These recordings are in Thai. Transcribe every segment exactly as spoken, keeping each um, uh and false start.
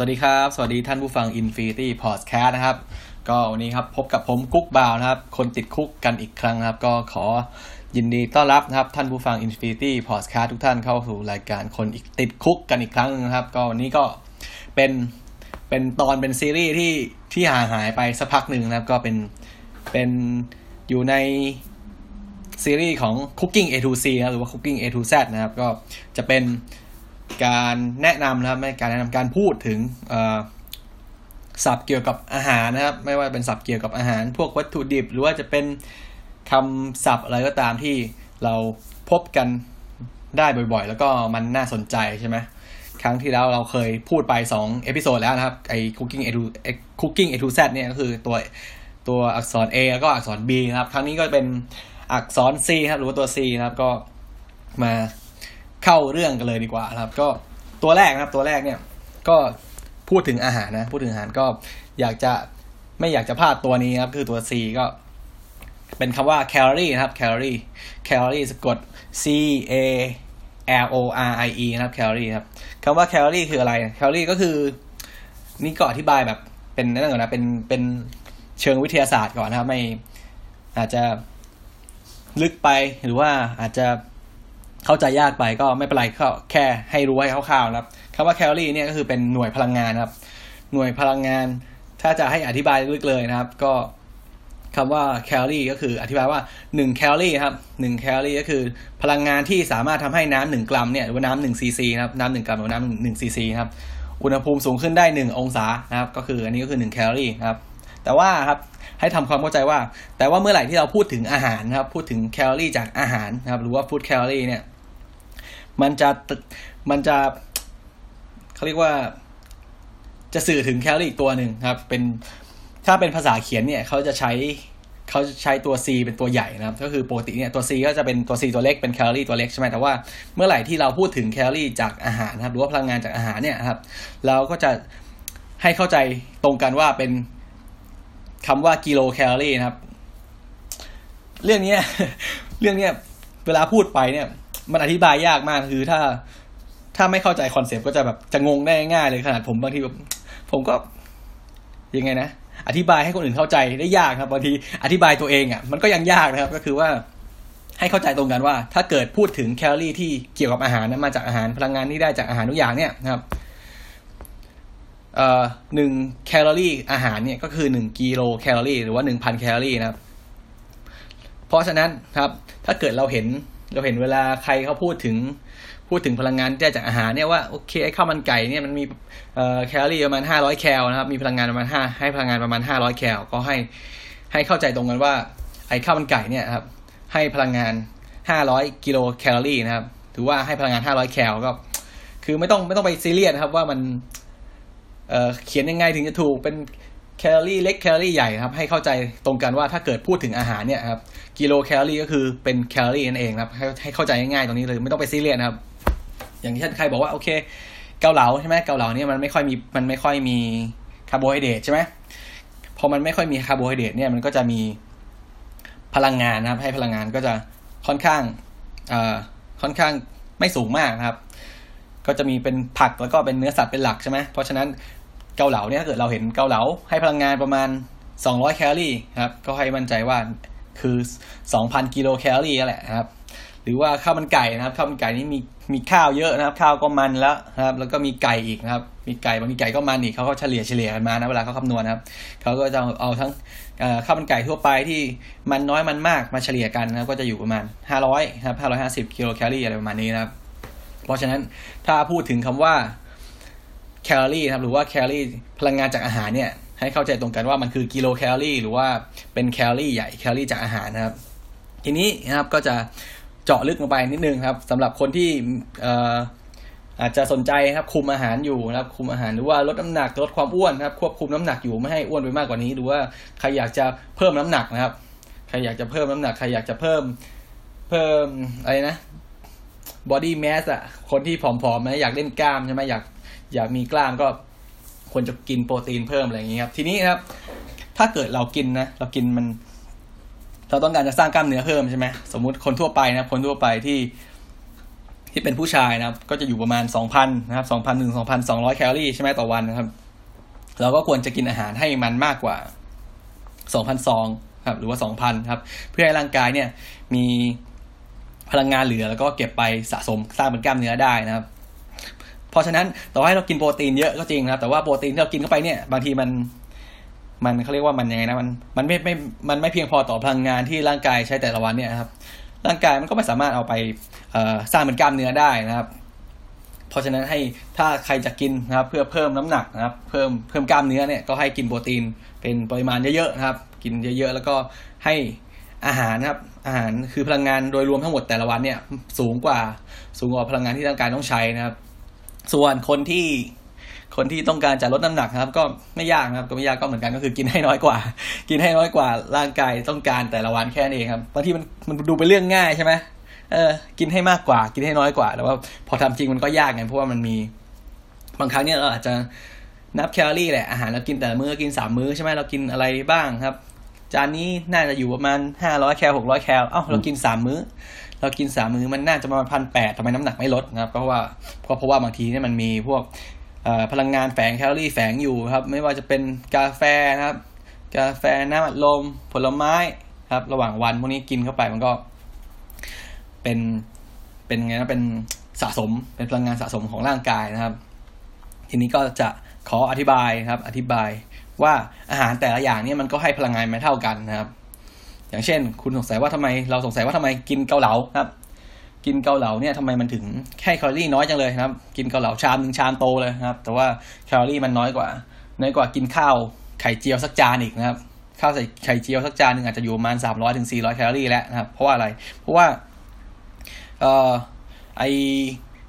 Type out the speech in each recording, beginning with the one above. สวัสดีครับสวัสดีท่านผู้ฟัง Infinity Podcast นะครับก็วันนี้ครับพบกับผมกุ๊กบ่าวนะครับคนติดคุกกันอีกครั้งนะครับก็ขอยินดีต้อนรับนะครับท่านผู้ฟัง Infinity Podcast ทุกท่านเข้าสู่รายการคนอีกติดคุกกันอีกครั้งนะครับก็วันนี้ก็เป็นเป็นตอนเป็นซีรีส์ที่ที่ห่างหายไปสักพักหนึ่งนะครับก็เป็นเป็นอยู่ในซีรีส์ของ Cooking A to Z นะหรือว่า Cooking A to Z นะครับก็จะเป็นการแนะนำนะครับการแนะนำการพูดถึงศัพท์เกี่ยวกับอาหารนะครับไม่ว่าเป็นศัพท์เกี่ยวกับอาหารพวกวัตถุดิบหรือว่าจะเป็นคำศัพท์อะไรก็ตามที่เราพบกันได้บ่อยๆแล้วก็มันน่าสนใจใช่ไหมครั้งที่แล้วเราเคยพูดไปสองเอพิโซดแล้วนะครับไอ้ Cooking A to Cooking A to Z เนี่ยก็คือตัวตัวอักษร A แล้วก็อักษร B นะครับครั้งนี้ก็เป็นอักษร C ครับหรือว่าตัว C นะครับก็มาเข้าเรื่องกันเลยดีกว่าครับก็ตัวแรกนะครับตัวแรกเนี่ยก็พูดถึงอาหารนะพูดถึงอาหารก็อยากจะไม่อยากจะพลาดตัวนี้ครับคือตัว C ก็เป็นคำว่า calorie นะครับ calorie calorie สะกด C A L O R I E นะครับ calorie ครับคำว่า calorie คืออะไร calorie ก็คือนี่ก็อธิบายแบบเป็นนั่นก่อนนะเป็นเป็นเชิงวิทยาศาสตร์ก่อนนะครับไม่อาจจะลึกไปหรือว่าอาจจะเข้าใจยากไปก็ไม่เป็นไรก็แค่ให้รู้ไว้คร่าวๆนะครับคำว่าแคลอรี่เนี่ยก็คือเป็นหน่วยพลังงานครับหน่วยพลังงานถ้าจะให้อธิบายลึกเลยนะครับก็คำว่าแคลอรี่ก็คืออธิบายว่าหนึ่งแคลอรี่ครับหนึ่งแคลอรี่ก็คือพลังงานที่สามารถทำให้น้ำหนึ่งกรัมเนี่ยหรือว่าน้ำหนึ่งซีซีครับน้ำหนึ่งกรัมหรือน้ำหนึ่งซีซีครับอุณหภูมิสูงขึ้นได้หนึ่งองศานะครับก็คืออันนี้ก็คือหนึ่งแคลอรี่ครับแต่ว่าครับให้ทำความเข้าใจว่าแต่ว่าเมื่อไหร่ที่เราพูดถึงอาหารครับพูดถึงแคลอรี่จากอาหารนะครับหรือว่าฟู้ดแคลอรี่เนี่ยมันจะมันจะเขาเรียกว่าจะสื่อถึงแคลอรี่อีกตัวหนึ่งครับเป็นถ้าเป็นภาษาเขียนเนี่ยเขาจะใช้เขาจะใช้ตัว C เป็นตัวใหญ่นะครับก็คือปกติเนี่ยตัว C ก็จะเป็นตัว C ตัวเล็กเป็นแคลอรี่ตัวเล็กใช่ไหมแต่ว่าเมื่อไหร่ที่เราพูดถึงแคลอรี่จากอาหารครับหรือว่าพลังงานจากอาหารเนี่ยครับเราก็จะให้เข้าใจตรงกันว่าเป็นคำว่ากิโลแคลอรี่นะครับเรื่องนี้เรื่องนี้เวลาพูดไปเนี่ยมันอธิบายยากมากคือถ้าถ้าไม่เข้าใจคอนเซปต์ก็จะแบบจะงงได้ง่ายเลยขนาดผมบางทีแบบผมก็ยังไงนะอธิบายให้คนอื่นเข้าใจได้ยากครับบางทีอธิบายตัวเองอ่ะมันก็ยังยากนะครับก็คือว่าให้เข้าใจตรงกันว่าถ้าเกิดพูดถึงแคลอรี่ที่เกี่ยวกับอาหารนะมาจากอาหารพลังงานที่ได้จากอาหารทุกอย่างเนี่ยนะครับเอ่อหนึ่งแคลอรี่อาหารเนี่ยก็คือหนึ่งกิโลแคลอรี่หรือว่า หนึ่งพัน แคลอรี่นะครับเพราะฉะนั้นครับถ้าเกิดเราเห็นเราเห็นเวลาใครเขาพูดถึงพูดถึงพลังงานที่ได้จากอาหารเนี่ยว่าโอเคไอ้ข้าวมันไก่เนี่ยมันมีเอ่อแคลอรี่ประมาณห้าร้อยแคลนะครับมีพลังงานประมาณห้าให้พลังงานประมาณห้าร้อยแคลก็ให้ให้เข้าใจตรงกันว่าไอ้ข้าวมันไก่เนี่ยครับให้พลังงานห้าร้อยกิโลแคลอรี่นะครับถือว่าให้พลังงานห้าร้อยแคลก็คือไม่ต้องไม่ต้องไปซีเรียสครับว่ามันเอ่อเขียนยังไงถึงจะถูกเป็นแคลอรี่เล็กแคลอรี่ใหญ่ครับให้เข้าใจตรงกันว่าถ้าเกิดพูดถึงอาหารเนี่ยครับกิโลแคลอรี่ก็คือเป็นแคลอรี่นั่นเองครับให้ให้เข้าใจง่ายๆตรงนี้เลยไม่ต้องไปซีเรียสนะครับอย่างที่ท่านใครบอกว่าโอเคเกาเหลาใช่ไหมเกาเหลาเนี่ยมันไม่ค่อยมีมันไม่ค่อยมีคาร์โบไฮเดรตใช่ไหมพอมันไม่ค่อยมีคาร์โบไฮเดรตเนี่ยมันก็จะมีพลังงานนะครับให้พลังงานก็จะค่อนข้างเอ่อค่อนข้างไม่สูงมากนะครับก็จะมีเป็นผักแล้วก็เป็นเนื้อสัตว์เป็นหลักใช่ไหมเพราะฉะนั้นเกาเหลาเนี่ยถ้าเกิดเราเห็นเกาเหลาให้พลังงานประมาณสองร้อยแคลอรี่ครับก็ให้มั่นใจว่าคือ สองพัน กิโลแคลอรี่นั่นแหละครับหรือว่าข้าวมันไก่นะครับข้าวมันไก่นี่มีมีข้าวเยอะนะครับข้าวก็มันแล้วครับแล้วก็มีไก่อีกนะครับมีไก่บางทีไก่ก็มันอีกเขาก็เฉลี่ยเฉลี่ยกันมานะเวลาเขาคำนวณนะครับเขาก็จะเอาทั้งข้าวมันไก่ทั่วไปที่มันน้อยมันมากมาเฉลี่ยกันนะครับก็จะอยู่ประมาณห้าร้อยครับห้าร้อยห้าสิบกิโลแคลอรี่อะไรประมาณนี้นะครับเพราะฉะนั้นถ้าพูดถึงคำว่าแคลอรี่ครับหรือว่าแคลอรี่พลังงานจากอาหารเนี่ยให้เข้าใจตรงกันว่ามันคือกิโลแคลอรี่หรือว่าเป็นแคลอรี่ใหญ่แคลอรี่จากอาหารนะครับทีนี้นะครับก็จะเจาะลึกลงไปนิดนึงครับสำหรับคนที่เอ่ออาจจะสนใจครับคุมอาหารอยู่นะครับคุมอาหารหรือว่าลดน้ำหนักลดความอ้วนครับควบคุมน้ำหนักอยู่ไม่ให้อ้วนไปมากกว่านี้หรือว่าใครอยากจะเพิ่มน้ำหนักนะครับใครอยากจะเพิ่มน้ำหนักใครอยากจะเพิ่มเพิ่มอะไรนะบอดี้แมสอะคนที่ผอมๆนะอยากเล่นกล้ามใช่ไหมอยากอยากมีกล้ามก็ควรจะกินโปรตีนเพิ่มอะไรอย่างนี้ครับทีนี้ครับถ้าเกิดเรากินนะเรากินมันเราต้องการจะสร้างกล้ามเนื้อเพิ่มใช่ไหมสมมุติคนทั่วไปนะคนทั่วไปที่ ที่เป็นผู้ชายนะครับก็จะอยู่ประมาณ สองพัน นะครับ สองพันถึงสองพันสองร้อย แคลอรี่ใช่ไหมต่อวันนะครับเราก็ควรจะกินอาหารให้มันมากกว่า สองพันสองร้อย ครับหรือว่า สองพัน ครับเพื่อให้ร่างกายเนี่ยมีพลังงานเหลือแล้วก็เก็บไปสะสมสร้างเป็นกล้ามเนื้อได้นะครับเพราะฉะนั้นต่อให้เรากินโปรตีนเยอะก็จริงนะครับแต่ว่าโปรตีนที่เรากินเข้าไปเนี่ยบางทีมันมันเขาเรียกว่ามันยังไงนะมันมันไม่ไม่มันไม่เพียงพอต่อพลังงานที่ร่างกายใช้แต่ละวันเนี่ยครับร่างกายมันก็ไม่สามารถเอาไปเอ่อสร้างเป็นกล้ามเนื้อได้นะครับเพราะฉะนั้นให้ถ้าใครจะกินนะครับเพื่อเพิ่มน้ำหนักนะครับเพิ่มเพิ่มกล้ามเนื้อเนี่ยก็ให้กินโปรตีนเป็นปริมาณเยอะๆนะครับกินเยอะๆแล้วก็ให้อาหารนะครับอาหารคือพลังงานโดยรวมทั้งหมดแต่ละวันเนี่ยสูงกว่าสูงกว่าพลังงานที่ร่างกายต้องใช้นะครับส่วนคนที่คนที่ต้องการจะลดน้ำหนักนะครับก็ไม่ยากนะครับก็ไม่ยากก็เหมือนกันก็คือกินให้น้อยกว่ากินให้น้อยกว่าร่างกายต้องการแต่ละวันแค่นั้นเองครับบางทีมันมันดูเป็นเรื่องง่ายใช่ไหมเออกินให้มากกว่ากินให้น้อยกว่าแต่ว่าพอทำจริงมันก็ยากไงเพราะว่ามันมีบางครั้งเนี่ยเราอาจจะนับแคลอรี่แหละอาหารเรากินแต่ละมื้อกินสามมื้อใช่ไหมเรากินอะไรบ้างครับจานนี้น่าจะอยู่ประมาณห้าร้อยแคลหกร้อยแคลเอ้าเรากินสามมื้อเรากินสามมื้อมันน่าจะประมาณ หนึ่งพันแปดร้อย ทำไมน้ำหนักไม่ลดนะครับเพราะว่าเพราะว่าบางทีเนี่ยมันมีพวกพลังงานแฝงแคลอรี่แฝงอยู่ครับไม่ว่าจะเป็นกาแฟนะครับกาแฟน้ำอัดลมผลไม้ครับระหว่างวันพวกนี้กินเข้าไปมันก็เป็นเป็นไงนะเป็นสะสมเป็นพลังงานสะสมของร่างกายนะครับทีนี้ก็จะขออธิบายครับอธิบายว่าอาหารแต่ละอย่างเนี่ยมันก็ให้พลังงานไม่เท่ากันนะครับอย่างเช่นคุณสงสัยว่าทำไมเราสงสัยว่าทำไมกินเกาเหลาครับกินเกาเหลาเนี่ยทำไมมันถึงแค่แคลอรี่น้อยจังเลยครับกินเกาเหลาชามนึงชามโตเลยครับแต่ว่าแคลอรี่มันน้อยกว่าน้อยกว่ากินข้าวไข่เจียวสักจานอีกนะครับข้าวใส่ไข่เจียวสักจานนึงอาจจะอยู่ประมาณ สามร้อยถึงสี่ร้อย แคลอรี่แล้วนะครับเพราะว่าอะไรเพราะว่าเอ่อไอ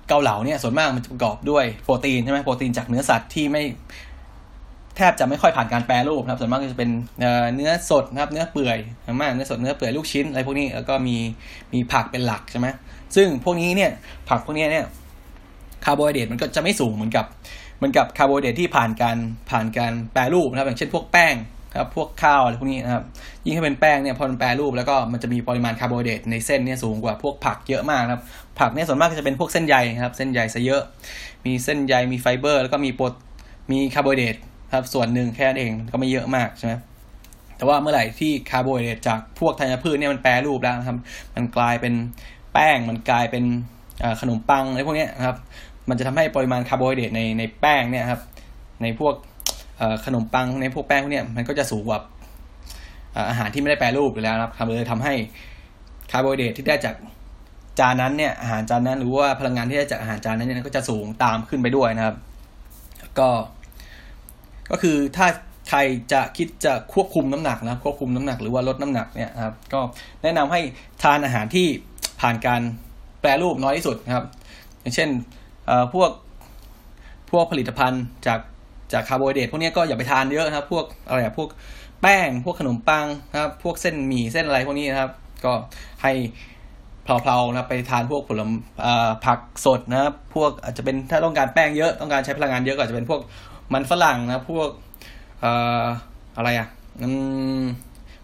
เกาเหลาเนี่ยส่วนมากมันจะประกอบด้วยโปรตีนใช่มั้ยโปรตีนจากเนื้อสัตว์ที่ไม่แทบจะไม่ค่อยผ่านการแปรรูปนะครับส่วนมากก็จะเป็นเนื้อสดนะครับเนื้อเปื่อยมากเนื้อสดเนื้อเปื่อยลูกชิ้นอะไรพวกนี้แล้วก็มีมีผักเป็นหลักใช่ไหมซึ่งพวกนี้เนี่ยผักพวกนี้เนี่ยคาร์โบไฮเดรตมันก็จะไม่สูงเหมือนกับเหมือนกับคาร์โบไฮเดรตที่ผ่านการผ่านการแปรรูปนะครับอย่างเช่นพวกแป้งครับพวกข้าวอะไรพวกนี้นะครับยิ่งถ้าเป็นแป้งเนี่ยพอมันแปรรูปแล้วก็มันจะมีปริมาณคาร์โบไฮเดรตในเส้นเนี่ยสูงกว่าพวกผักเยอะมากครับผักเนี่ยส่วนมากก็จะเป็นพวกเส้นใยครับเส้นใยซะเยอะมีเส้นใยมีไฟเบอร์แล้วก็มีโปรมีคาร์โบไฮเดรตครับส่วนหนึ่งแค่นั้นเองก็ไม่เยอะมากใช่ไหมแต่ว่าเมื่อไหร่ที่คาร์โบไฮเดรตจากพวกธัญพืชเนี่ยมันแปรรูปแล้วครับมันกลายเป็นแป้งมันกลายเป็นขนมปังอะไรพวกนี้ครับมันจะทำให้ปริมาณคาร์โบไฮเดรตในในแป้งเนี่ยครับในพวกขนมปังในพวกแป้งพวกนี้มันก็จะสูงกว่าอาหารที่ไม่ได้แปรรูปอยู่แล้วครับเลยทำให้คาร์โบไฮเดรตที่ได้จากจานนั้นเนี่ยอาหารจานนั้นหรือว่าพลังงานที่ได้จากอาหารจานนั้นเนี่ยก็จะสูงตามขึ้นไปด้วยนะครับก็ก็คือถ้าใครจะคิดจะควบคุมน้ำหนักนะควบคุมน้ำหนักหรือว่าลดน้ำหนักเนี่ยครับก็แนะนำให้ทานอาหารที่ผ่านการแปรรูปน้อยที่สุดนะครับอย่างเช่นพวกพวกผลิตภัณฑ์จากจากคาร์โบไฮเดรตพวกนี้ก็อย่าไปทานเยอะนะครับพวกอะไรพวกแป้งพวกขนมปังนะครับพวกเส้นหมี่เส้นอะไรพวกนี้นะครับก็ให้เพลาๆนะไปทานพวกผลผักสดนะครับพวกอาจจะเป็นถ้าต้องการแป้งเยอะต้องการใช้พลังงานเยอะก็อาจจะเป็นพวกมันฝรั่งนะพวกเอ่ออะไรอ่ะอืม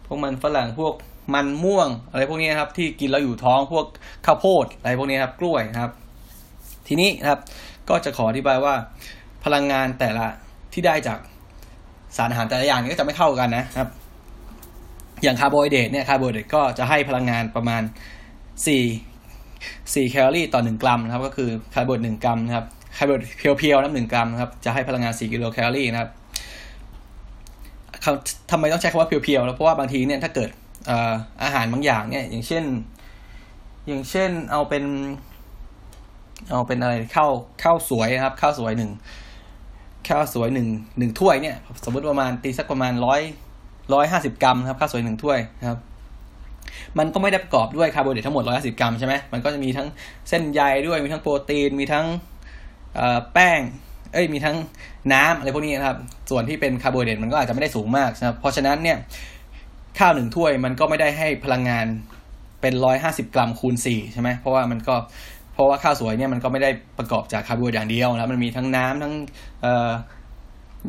พวกมันฝรั่งพวกมันม่วงอะไรพวกนี้ครับที่กินแล้วอยู่ท้องพวกข้าวโพดอะไรพวกนี้ครับกล้วยครับทีนี้ครับก็จะขออธิบายว่าพลังงานแต่ละที่ได้จากสารอาหารแต่ละอย่างนี้ก็จะไม่เท่ากันนะครับอย่างคาร์โบไฮเดรตเนี่ยคาร์โบไฮเดรตก็จะให้พลังงานประมาณสี่ สี่แคลอรี่ต่อหนึ่งกรัมนะครับก็คือคาร์โบไฮเดรตหนึ่งกรัมนะครับคาร์โบไฮเดรตเพียวๆน้ำหนึ่งกรัมนะครับจะให้พลังงานสี่กิโลแคลอรี่นะครับทำไมต้องใช้คำว่าเพียวๆแล้วเพราะว่าบางทีเนี่ยถ้าเกิดอาหารบางอย่างเนี่ยอย่างเช่นอย่างเช่นเอาเป็นเอาเป็นอะไรข้าวข้าวสวยนะครับข้าวสวยหนึ่งข้าวสวยหนึ่ง หนึ่งถ้วยเนี่ยสมมุติประมาณตีสักประมาณหนึ่งร้อย หนึ่งร้อยห้าสิบกรัมนะครับข้าวสวยหนึ่งถ้วยนะครับมันก็ไม่ได้ประกอบด้วยคาร์โบไฮเดรตทั้งหมดหนึ่งร้อยห้าสิบกรัมใช่มั้ยมันก็จะมีทั้งเส้นใยด้วยมีทั้งโปรตีนมีทั้งเอ่อแป้งเอ้ยมีทั้งน้ำอะไรพวกนี้นะครับส่วนที่เป็นคาร์โบไฮเดรตมันก็อาจจะไม่ได้สูงมากนะครับเพราะฉะนั้นเนี่ยข้าวหนึ่งถ้วยมันก็ไม่ได้ให้พลังงานเป็นหนึ่งร้อยห้าสิบกรัมคูณสี่ใช่มั้ยเพราะว่ามันก็เพราะว่าข้าวสวยเนี่ยมันก็ไม่ได้ประกอบจากคาร์โบไฮเดรตอย่างเดียวนะมันมีทั้งน้ำทั้งเอ่อ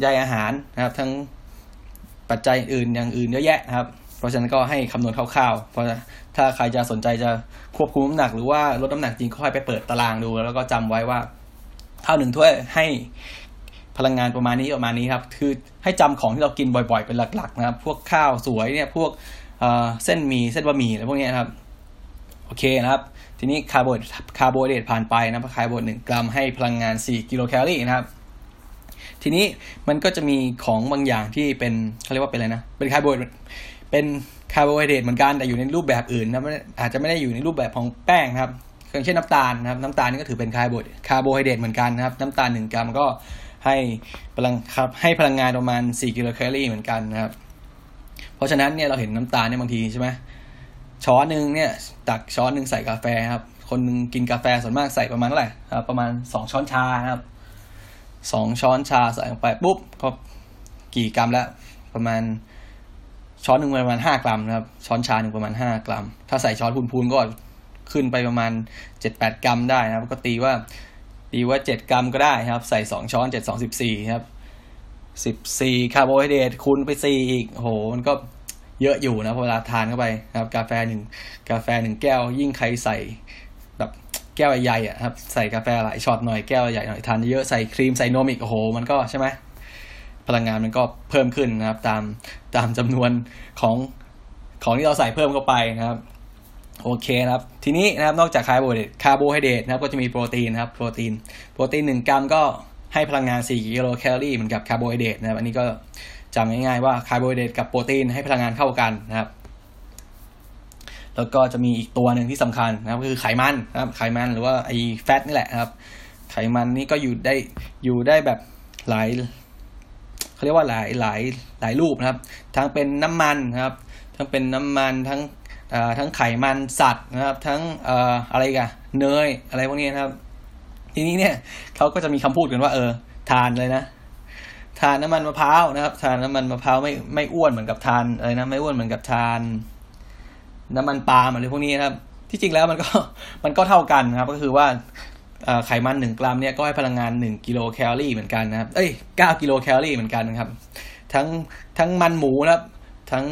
ใยอาหารนะครับทั้งปัจจัยอื่นอย่างอื่นเยอะแยะนะครับ เพราะฉะนั้นก็ให้คำนวณคร่าวๆเพราะถ้าใครจะสนใจจะควบคุมน้ำหนักหรือว่าลดน้ำหนักจริงก็ให้ไปเปิดตารางดูแล้วก็จำไว้ว่าข้าวหนึ่งถ้วยให้พลังงานประมาณนี้ประมาณนี้ครับคือให้จำของที่เรากินบ่อยๆเป็นหลักๆนะครับพวกข้าวสวยเนี่ยพวกเอ่อเส้นหมี่เส้นบะหมี่อะไรพวกนี้นะครับโอเคนะครับทีนี้คาร์โบไฮเดรตคาร์โบไฮเดรตผ่านไปนะคาร์โบไฮเดรตหนึ่งกรัมให้พลังงานสี่กิโลแคลอรี่นะครับทีนี้มันก็จะมีของบางอย่างที่เป็นเขาเรียกว่าเป็นอะไรนะเป็นคาร์โบไฮเดรตเป็นคาร์โบไฮเดรตเหมือนกันแต่อยู่ในรูปแบบอื่นนะอาจจะไม่ได้อยู่ในรูปแบบของแป้งครับอย่างเช่นน้ำตาลนะครับน้ำตาลนี่ก็ถือเป็นคาร์โบคาร์โบไฮเดรตเหมือนกันนะครับน้ำตาลหนึ่งกรัมก็ให้พลังครับให้พลังงานประมาณสี่กิโลแคลอรี่เหมือนกันนะครับเพราะฉะนั้นเนี่ยเราเห็นน้ำตาลเนี่ยบางทีใช่ไหมช้อนนึงเนี่ยตักช้อนนึงใส่กาแฟครับคนนึงกินกาแฟส่วนมากใส่ประมาณเท่าไหร่ครับประมาณสองช้อนชาครับสองช้อนชาใส่ลงไปปุ๊บก็กี่กรัมแล้วประมาณช้อนนึงประมาณห้ากรัมนะครับช้อนชานึงประมาณห้ากรัมถ้าใส่ช้อนพูนๆก็ขึ้นไปประมาณ เจ็ดแปด กรัมได้นะครับก็ตีว่าตีว่าเจ็ดกรัมก็ได้ครับใส่สองช้อนเจ็ด สอง สิบสี่ครับสิบสี่คาร์โบไฮเดรตคูณไปสี่อีกโหมันก็เยอะอยู่นะพอเวลาทานเข้าไปนะครับกาแฟหนึ่งกาแฟหนึ่งแก้วยิ่งใครใส่แบบแก้วใหญ่ๆอ่ะครับใส่กาแฟหลายช็อตหน่อยแก้วใหญ่หน่อยทานเยอะใส่ครีมใส่นมอีกโอ้โหมันก็ใช่ไหมพลังงานมันก็เพิ่มขึ้นนะครับตามตามจำนวนของของที่เราใส่เพิ่มเข้าไปนะครับโอเคครับทีนี้นะครับนอกจากคาร์โบไฮเดรตคาร์โบไฮเดรตนะครับก็จะมีโปรตีนครับโปรตีนโปรตีนหนึ่งกรัมก็ให้พลังงานสี่กิโลแคลอรี่เหมือนกับคาร์โบไฮเดรตนะครับอันนี้ก็จำง่ายๆว่าคาร์โบไฮเดรตกับโปรตีนให้พลังงานเข้ากันนะครับแล้วก็จะมีอีกตัวหนึ่งที่สำคัญนะครับคือไขมันนะครับไขมันหรือว่าไอ้แฟตนี่แหละครับไขมันนี่ก็อยู่ได้อยู่ได้แบบหลายเขาเรียกว่าหลายหลายหลายรูปนะครับทั้งเป็นน้ำมันนะครับทั้งเป็นน้ำมันทั้งอ่าทั้งไขมันสัตว์นะครับทั้งเอ่ออะไรกันเนยอะไรพวกนี้นะครับทีนี้เนี่ยเขาก็จะมีคำพูดกันว่าเออทานเลยนะทานน้ำมันมะพร้าวนะครับทานน้ำมันมะพร้าวไม่ไม่อ้วนเหมือนกับทานอะไรนะไม่อ้วนเหมือนกับทานน้ำมันปาล์มอะไรพวกนี้นะครับที่จริงแล้วมันก็มันก็เท่ากันนะครับก็คือว่าไขมันหนึ่งกรัมเนี่ยก็ให้พลังงานหนึ่งกิโลแคลอรี่เหมือนกันนะครับเอ้ยเก้ากิโลแคลอรี่เหมือนกันนะครับทั้งทั้งมันหมูนะครับทั้ง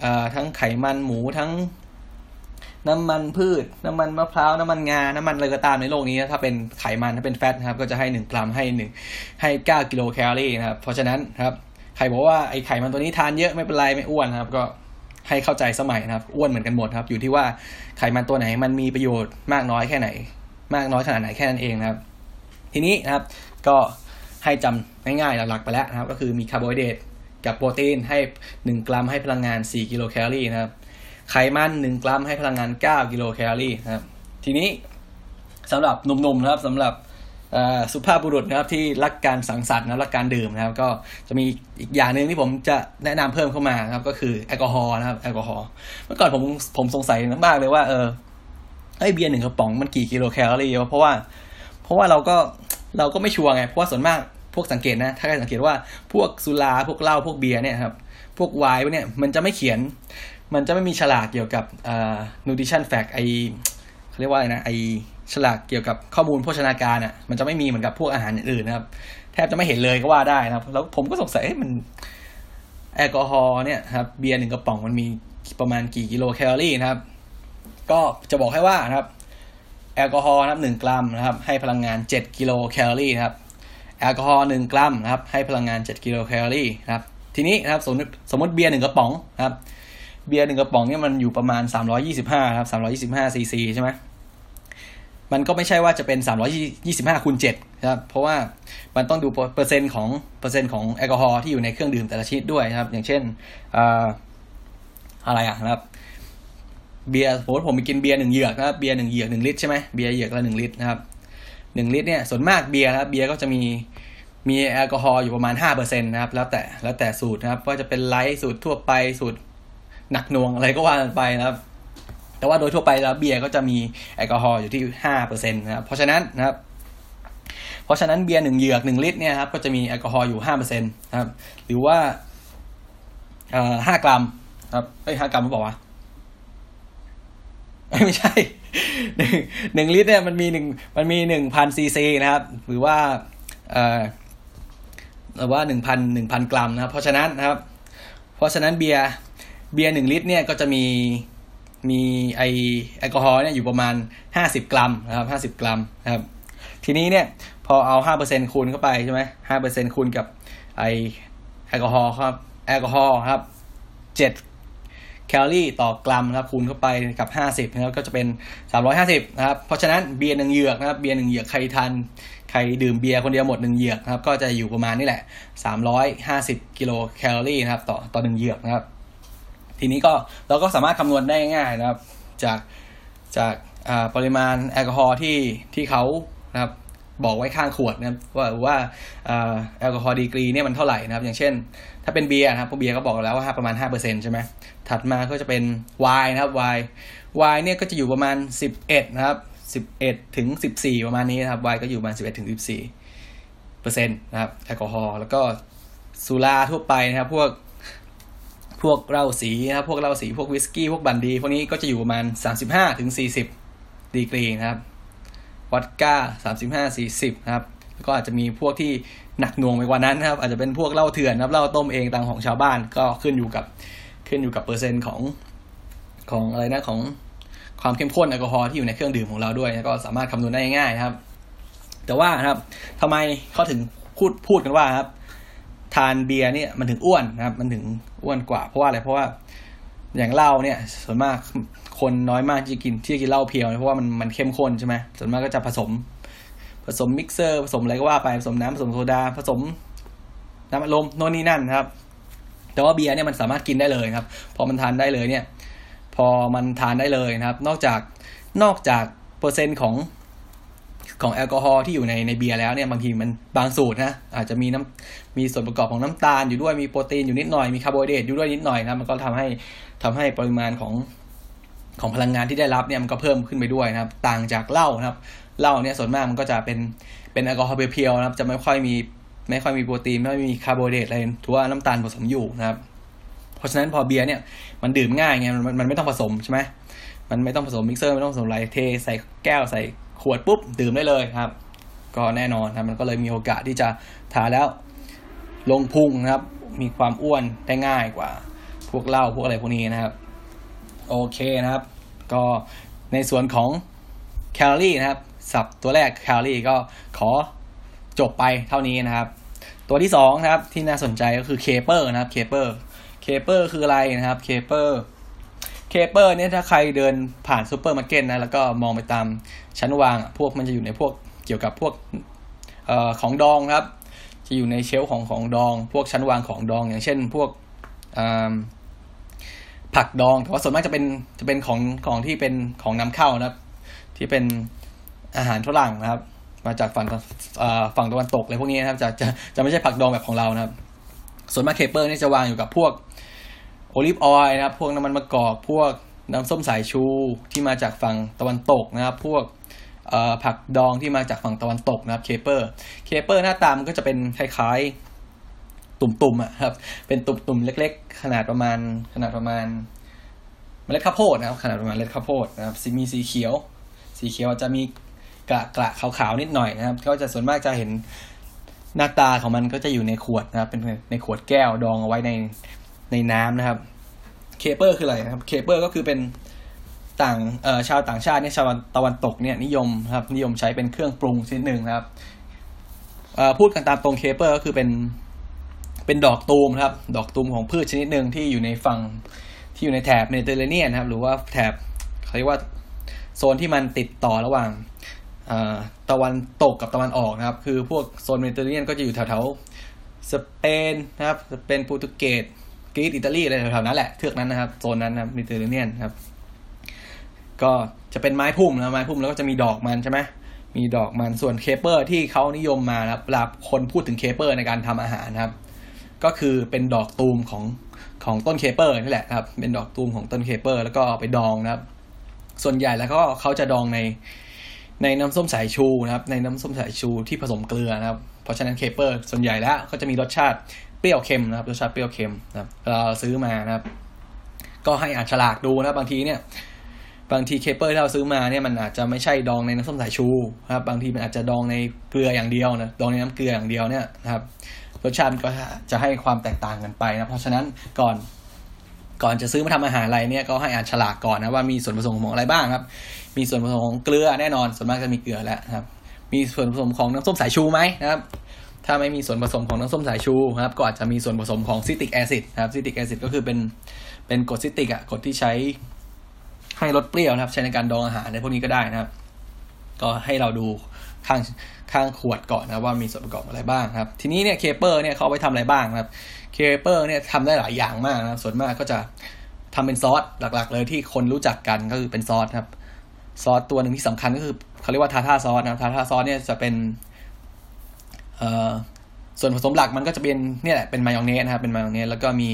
เอ่อทั้งไขมันหมูทั้งน้ำมันพืชน้ำมันมะพร้าวน้ำมันงาน้ำมันอะไรก็ตามในโลกนี้นะถ้าเป็นไขมันถ้าเป็นแฟตนะครับก็จะให้หนึ่งกรัมให้หนึ่งให้เก้ากิโลแคลอรี่นะครับเพราะฉะนั้นครับใครบอกว่าไอ้ไขมันตัวนี้ทานเยอะไม่เป็นไรไม่อ้วนครับก็ให้เข้าใจสมัยนะครับอ้วนเหมือนกันหมดครับอยู่ที่ว่าไขมันตัวไหนมันมีประโยชน์มากน้อยแค่ไหนมากน้อยขนาดไหนแค่นั้นเองนะครับทีนี้นะครับก็ให้จำง่ายๆหลักๆไปแล้วนะครับก็คือมีคาร์โบไฮเดรตกับโปรตีนให้หนึ่งกรัมให้พลังงานสี่กิโลแคลอรี่นะครับไขมันหนึ่งกรัมให้พลังงานเก้ากิโลแคลอรี่นะครับทีนี้สำหรับหนุ่มๆนะครับสำหรับสุภาพบุรุษนะครับที่รักการสังสรรค์นะรักการดื่มนะครับก็จะมีอีกอย่างนึงที่ผมจะแนะนำเพิ่มเข้ามาครับก็คือแอลกอฮอล์นะครับแอลกอฮอล์เมื่อก่อนผมผมสงสัยมากเลยว่าเออไอ้เบียร์หนึ่งกระป๋องมันกี่กิโลแคลอรี่เพราะว่าเพราะว่าเราก็เราก็ไม่ชัวร์ไงเพราะว่าส่วนมากพวกสังเกตนะถ้าใครสังเกตว่าพวกสุราพวกเหล้าพวกเบียร์เนี่ยครับพวกไวน์พวกเนี่ยมันจะไม่เขียนมันจะไม่มีฉลากเกี่ยวกับอ่า nutrition fact ไอเขาเรียกว่าอะไรนะไอฉลากเกี่ยวกับข้อมูลโภชนาการอ่ะมันจะไม่มีเหมือนกับพวกอาหารอื่นนะครับแทบจะไม่เห็นเลยก็ว่าได้นะครับแล้วผมก็สงสัยเอ๊ะมันแอลกอฮอล์เนี่ยครับเบียร์หนึ่งกระป๋องมันมีประมาณกี่กิโลแคลอรี่นะครับก็จะบอกให้ว่านะครับแอลกอฮอล์นะครับหนึ่งกรัมนะครับให้พลังงานเจ็ดกิโลแคลอรี่นะครับแอลกอฮอล์หนึ่งกรัมนะครับให้พลังงานเจ็ดกิโลแคลอรี่นะครับทีนี้นะครับสมมติสมมติเบียร์หนึ่งกระป๋องนะครับเบียร์หนึ่งกระป๋องเนี่ยมันอยู่ประมาณสามร้อยยี่สิบห้าครับสามร้อยยี่สิบห้าซีซีใช่ไหมมันก็ไม่ใช่ว่าจะเป็นสามร้อยยี่สิบห้าคูณเจ็ดนะครับเพราะว่ามันต้องดูเปอร์เซ็นต์ของเปอร์เซ็นต์ของแอลกอฮอล์ที่อยู่ในเครื่องดื่มแต่ละชนิดด้วยนะครับอย่างเช่นเอ่ออะไรอ่ะนะครับเบียร์โหผมไปกินเบียร์หนึ่งเหยือกนะครับเบียร์หนึ่งเหยือกหนึ่งลิตรใช่มั้ยเบียร์เหยือกละหนึ่งลิตรนะครับหนึ่งลิตรเนี่ยส่วนมากเบียร์นะครับเบียร์ก็จะมีมีแอลกอฮอล์อยู่ประมาณ ห้าเปอร์เซ็นต์ นะครับแล้วแต่แล้วแต่สูตรนะครับว่าจะเป็นไลท์สูตรทั่วไปสูตรหนักหน่วงอะไรก็ว่ากันไปนะครับแต่ว่าโดยทั่วไปแล้วเบียร์ก็จะมีแอลกอฮอล์อยู่ที่ ห้าเปอร์เซ็นต์ นะครับเพราะฉะนั้นนะครับเพราะฉะนั้นเบียร์หนึ่งเหยือกหนึ่งลิตรเนี่ยครับก็จะมีแอลกอฮอล์อยู่ ห้าเปอร์เซ็นต์ นะครับหรือว่าเอ่อห้ากรัมครับเอ้ยห้ากรัมหรือเปล่าวะไม่ใช่หนึ่ง หนึ่งลิตรเนี่ยมันมีหนึ่งมันมี หนึ่งพัน ซีซีนะครับหรือว่าเอ่อหรือว่า หนึ่งพัน หนึ่งพัน กรัมนะครับเพราะฉะนั้นนะครับเพราะฉะนั้นเบียร์ เบียร์หนึ่งลิตรเนี่ยก็จะมีมีไอแอลกอฮอล์เนี่ยอยู่ประมาณห้าสิบกรัมนะครับห้าสิบกรัมนะครับทีนี้เนี่ยพอเอา ห้าเปอร์เซ็นต์ คูณเข้าไปใช่มั้ย ห้าเปอร์เซ็นต์ คูณกับไอแอลกอฮอล์ครับแอลกอฮอล์ครับเจ็ดแคลอรี่ต่อกรัมครับคูณเข้าไปกับห้าสิบนะครับก็จะเป็นสามร้อยห้าสิบนะครับเพราะฉะนั้นเบียร์หนึ่งเหยือกนะครับเบียร์หนึ่งเหยือกใครทานใครดื่มเบียร์คนเดียวหมดหนึ่งเหยือกนะครับก็จะอยู่ประมาณนี่แหละสามร้อยห้าสิบกิโลแคลอรี่นะครับต่อต่อหนึ่งเหยือกนะครับทีนี้ก็เราก็สามารถคำนวณได้ง่ายนะครับจากจากอ่าปริมาณแอลกอฮอล์ที่ที่เขานะครับบอกไว้ข้างขวดนะครับว่าว่าอ่าแอลกอฮอล์ดีกรีเนี่ยมันเท่าไหร่นะครับอย่างเช่นถ้าเป็นเบียร์นะครับพวกเบียร์ก็บอกแล้วว่าประมาณ ห้าเปอร์เซ็นต์ ใช่มั้ยถัดมาก็จะเป็นไวน์นะครับไวน์ไวน์เนี่ยก็จะอยู่ประมาณสิบเอ็ดนะครับสิบเอ็ดถึงสิบสี่ประมาณนี้นะครับไวน์ก็อยู่ประมาณสิบเอ็ดถึงสิบสี่เปอร์เซ็นต์ นะครับแอลกอฮอล์แล้วก็สุราทั่วไปนะครับพวกพวกเหล้าสีนะครับพวกเหล้าสีพวกวิสกี้พวกบันดีพวกนี้ก็จะอยู่ประมาณสามสิบห้าถึงสี่สิบดีกรีนะครับวอดก้าสามสิบห้า สี่สิบนะครับแล้วก็อาจจะมีพวกที่หนักหน่วงไปกว่านั้นนะครับอาจจะเป็นพวกเหล้าเถื่อนนะครับเหล้าต้มเองตามของชาวบ้านก็ขึ้นอยู่กับขึ้นอยู่กับเปอร์เซ็นต์ของของอะไรนะของความเข้มข้นแอลกอฮอล์ที่อยู่ในเครื่องดื่มของเราด้วยนะก็สามารถคำนวณได้ง่ายๆนะครับแต่ว่านะครับทำไมเขาถึงพูดพูดกันว่าครับทานเบียร์เนี่ยมันถึงอ้วนนะครับมันถึงอ้วนกว่าเพราะว่าอะไรเพราะว่าอย่างเหล้าเนี่ยส่วนมากคนน้อยมากที่กินที่กินเหล้าเพียวเพราะว่ามันมันเข้มข้นใช่ไหมส่วนมากก็จะผสมผสมมิกเซอร์ผสมอะไรก็ว่าไปผสมน้ำผสมโซดาผสมน้ำอัดลมโน่นนี่นั่นครับแต่ว่าเบียร์เนี่ยมันสามารถกินได้เลยครับพอมันทานได้เลยเนี่ยพอมันทานได้เลยนะครับนอกจากนอกจากเปอร์เซ็นต์ของของแอลกอฮอล์ที่อยู่ในในเบียร์แล้วเนี่ยบางทีมันบางสูตรนะอาจจะมีน้ำมีส่วนประกอบของน้ำตาลอยู่ด้วยมีโปรตีนอยู่นิดหน่อยมีคาร์โบไฮเดรตอยู่ด้วยนิดหน่อยนะมันก็ทำให้ทำให้ปริมาณของของพลังงานที่ได้รับเนี่ยมันก็เพิ่มขึ้นไปด้วยนะครับต่างจากเหล้านะครับเหล้าเนี่ยส่วนมากมันก็จะเป็นเป็นแอลกอฮอล์เพียวๆนะครับจะไม่ค่อยมีไม่ค่อยมีโปรตีนไม่มีคาร์โบไฮเดรตอะไรถือว่าน้ำตาลผสมอยู่นะครับเพราะฉะนั้นพอเบียร์เนี่ยมันดื่มง่ายไงมันมันไม่ต้องผสมใช่ไหมมันไม่ต้องผสมมิกเซอร์ไม่ต้องผสมอะไรเทใส่แก้วใส่ขวดปุ๊บดื่มได้เลยครับก็แน่นอนนะมันก็เลยมีโอกาสที่จะทานแล้วลงพุงนะครับมีความอ้วนได้ง่ายกว่าพวกเหล้าพวกอะไรพวกนี้นะครับโอเคนะครับก็ในส่วนของแคลอรี่นะครับศัพท์ตัวแรกแคลอรี่ก็ขอจบไปเท่านี้นะครับตัวที่สองนะครับที่น่าสนใจก็คือเคเปอร์นะครับเคเปอร์เคเปอร์คืออะไรนะครับเคเปอร์เคเปอร์เนี่ยถ้าใครเดินผ่านซูเปอร์มาร์เก็ตนะแล้วก็มองไปตามชั้นวางพวกมันจะอยู่ในพวกเกี่ยวกับพวกเอ่อของดองครับจะอยู่ในเชลฟ์ของของดองพวกชั้นวางของดองอย่างเช่นพวกเอ่อผักดองแต่ว่าส่วนมากจะเป็นจะเป็นของของที่เป็นของนำเข้านะครับที่เป็นอาหารฝรั่งนะครับมาจากฝั่งเอ่อฝั่งตะวันตกเลยพวกนี้นะครับจะจะจะไม่ใช่ผักดองแบบของเรานะครับส่วนมากเคเปอร์นี่จะวางอยู่กับพวกโอลิฟออยล์นะครับพวกน้ำมันมะกอกพวกน้ำส้มสายชูที่มาจากฝั่งตะวันตกนะครับพวกผักดองที่มาจากฝั่งตะวันตกนะครับเคเปอร์เคเปอร์หน้าตามันก็จะเป็นคล้ายๆตุ่มๆอ่ะครับเป็นตุ่มๆเล็กๆขนาดประมาณขนาดประมาณเมล็ดข้าวโพดนะครับขนาดประมาณเมล็ดข้าวโพดนะครับมีสีเขียวสีเขียวจะมีกระกระขาวๆนิดหน่อยนะครับก็จะส่วนมากจะเห็นหน้าตาของมันก็จะอยู่ในขวดนะครับเป็นในขวดแก้วดองเอาไว้ในในน้ำนะครับเคเปอร์คืออะไรนะครับเคเปอร์ก็คือเป็นต่างเอ่อชาวต่างชาติเนี่ยชาวตะวันตกเนี่ยนิยมครับนิยมใช้เป็นเครื่องปรุงชนิดนึงนะครับเอ่อพูดกันตามตรงเคเปอร์ก็คือเป็นเป็นดอกตูมครับดอกตูมของพืชชนิดนึงที่อยู่ในฝั่งที่อยู่ในแถบเมดิเตอร์เรเนียนครับหรือว่าแถบเขาเรียกว่าโซนที่มันติดต่อระหว่างเอ่อตะวันตกกับตะวันออกนะครับคือพวกโซนเมดิเตอร์เรเนียนก็จะอยู่แถวๆสเปนนะครับสเปนโปรตุเกสกรีซอิตาลีอะไรแถวๆนั้นแหละเทือกนั้นนะครับโซนนั้นนะครับเมดิเตอร์เรเนียนครับก็จะเป็นไม้พุ่มนะไม้พุ่มแล้วก็จะมีดอกมันใช่ไหมมีดอกมันส่วนเคเปอร์ที่เขานิยมมานะครับเวลาคนพูดถึงเคเปอร์ในการทำอาหารนะครับก็คือเป็นดอกตูมของของต้นเคเปอร์นี่แหละครับเป็นดอกตูมของต้นเคเปอร์แล้วก็ไปดองนะครับส่วนใหญ่แล้วก็เขาจะดองในในน้ำส้มสายชูนะครับในน้ำส้มสายชูที่ผสมเกลือนะครับเพราะฉะนั้นเคเปอร์ส่วนใหญ่แล้วก็จะมีรสชาติเปรี้ยวเค็มนะครับรสชาติเปรี้ยวเค็มนะครับเราซื้อมานะครับก็ให้อ่านฉลากดูนะบางทีเนี่ยบางทีเคเปอร์ที่เราซื้อมาเนี่ยมันอาจจะไม่ใช่ดองในน้ำส้มสายชูนะครับบางทีมันอาจจะดองในเกลืออย่างเดียวนะดองในน้ำเกลืออย่างเดียวเนี่ยนะครับรสชาติก็จะให้ความแตกต่างกันไปนะเพราะฉะนั้นก่อน ก่อนจะซื้อมาทำอาหารอะไรเนี่ยก็ให้อ่านฉลากก่อนนะว่ามีส่วนผสมของอะไรบ้างครับมีส่วนผสมของเกลือแน่นอนส่วนมากจะมีเกลือแล้วครับมีส่วนผสมของน้ำส้มสายชูไหมนะครับถ้าไม่มีส่วนผสมของน้ำส้มสายชูครับก็อาจจะมีส่วนผสมของซิตริกแอซิดครับซิตริกแอซิดก็คือเป็นเป็นกรดซิตริกอ่ะกรดที่ใช้ให้รสเปรี้ยวนะครับใช้ในการดองอาหารในพวกนี้ก็ได้นะครับก็ให้เราดูข้างข้างขวดก่อนนะว่ามีส่วนประกอบอะไรบ้างครับทีนี้เนี่ยเคเปอร์เนี่ยเขาไปทำอะไรบ้างครับเคเปอร์เนี่ยทำได้หลายอย่างมากนะส่วนมากก็จะทำเป็นซอสหลักๆเลยที่คนรู้จักกันก็คือเป็นซอสครับซอสตัวหนึ่งที่สำคัญก็คือเขาเรียกว่าทาร์ทาร์ซอสนะทาร์ทาร์ซอสเนี่ยจะเป็นส่วนผสมหลักมันก็จะเป็นนี่แหละเป็นมายองเนสนะครับเป็นมายองเนสแล้วก็มี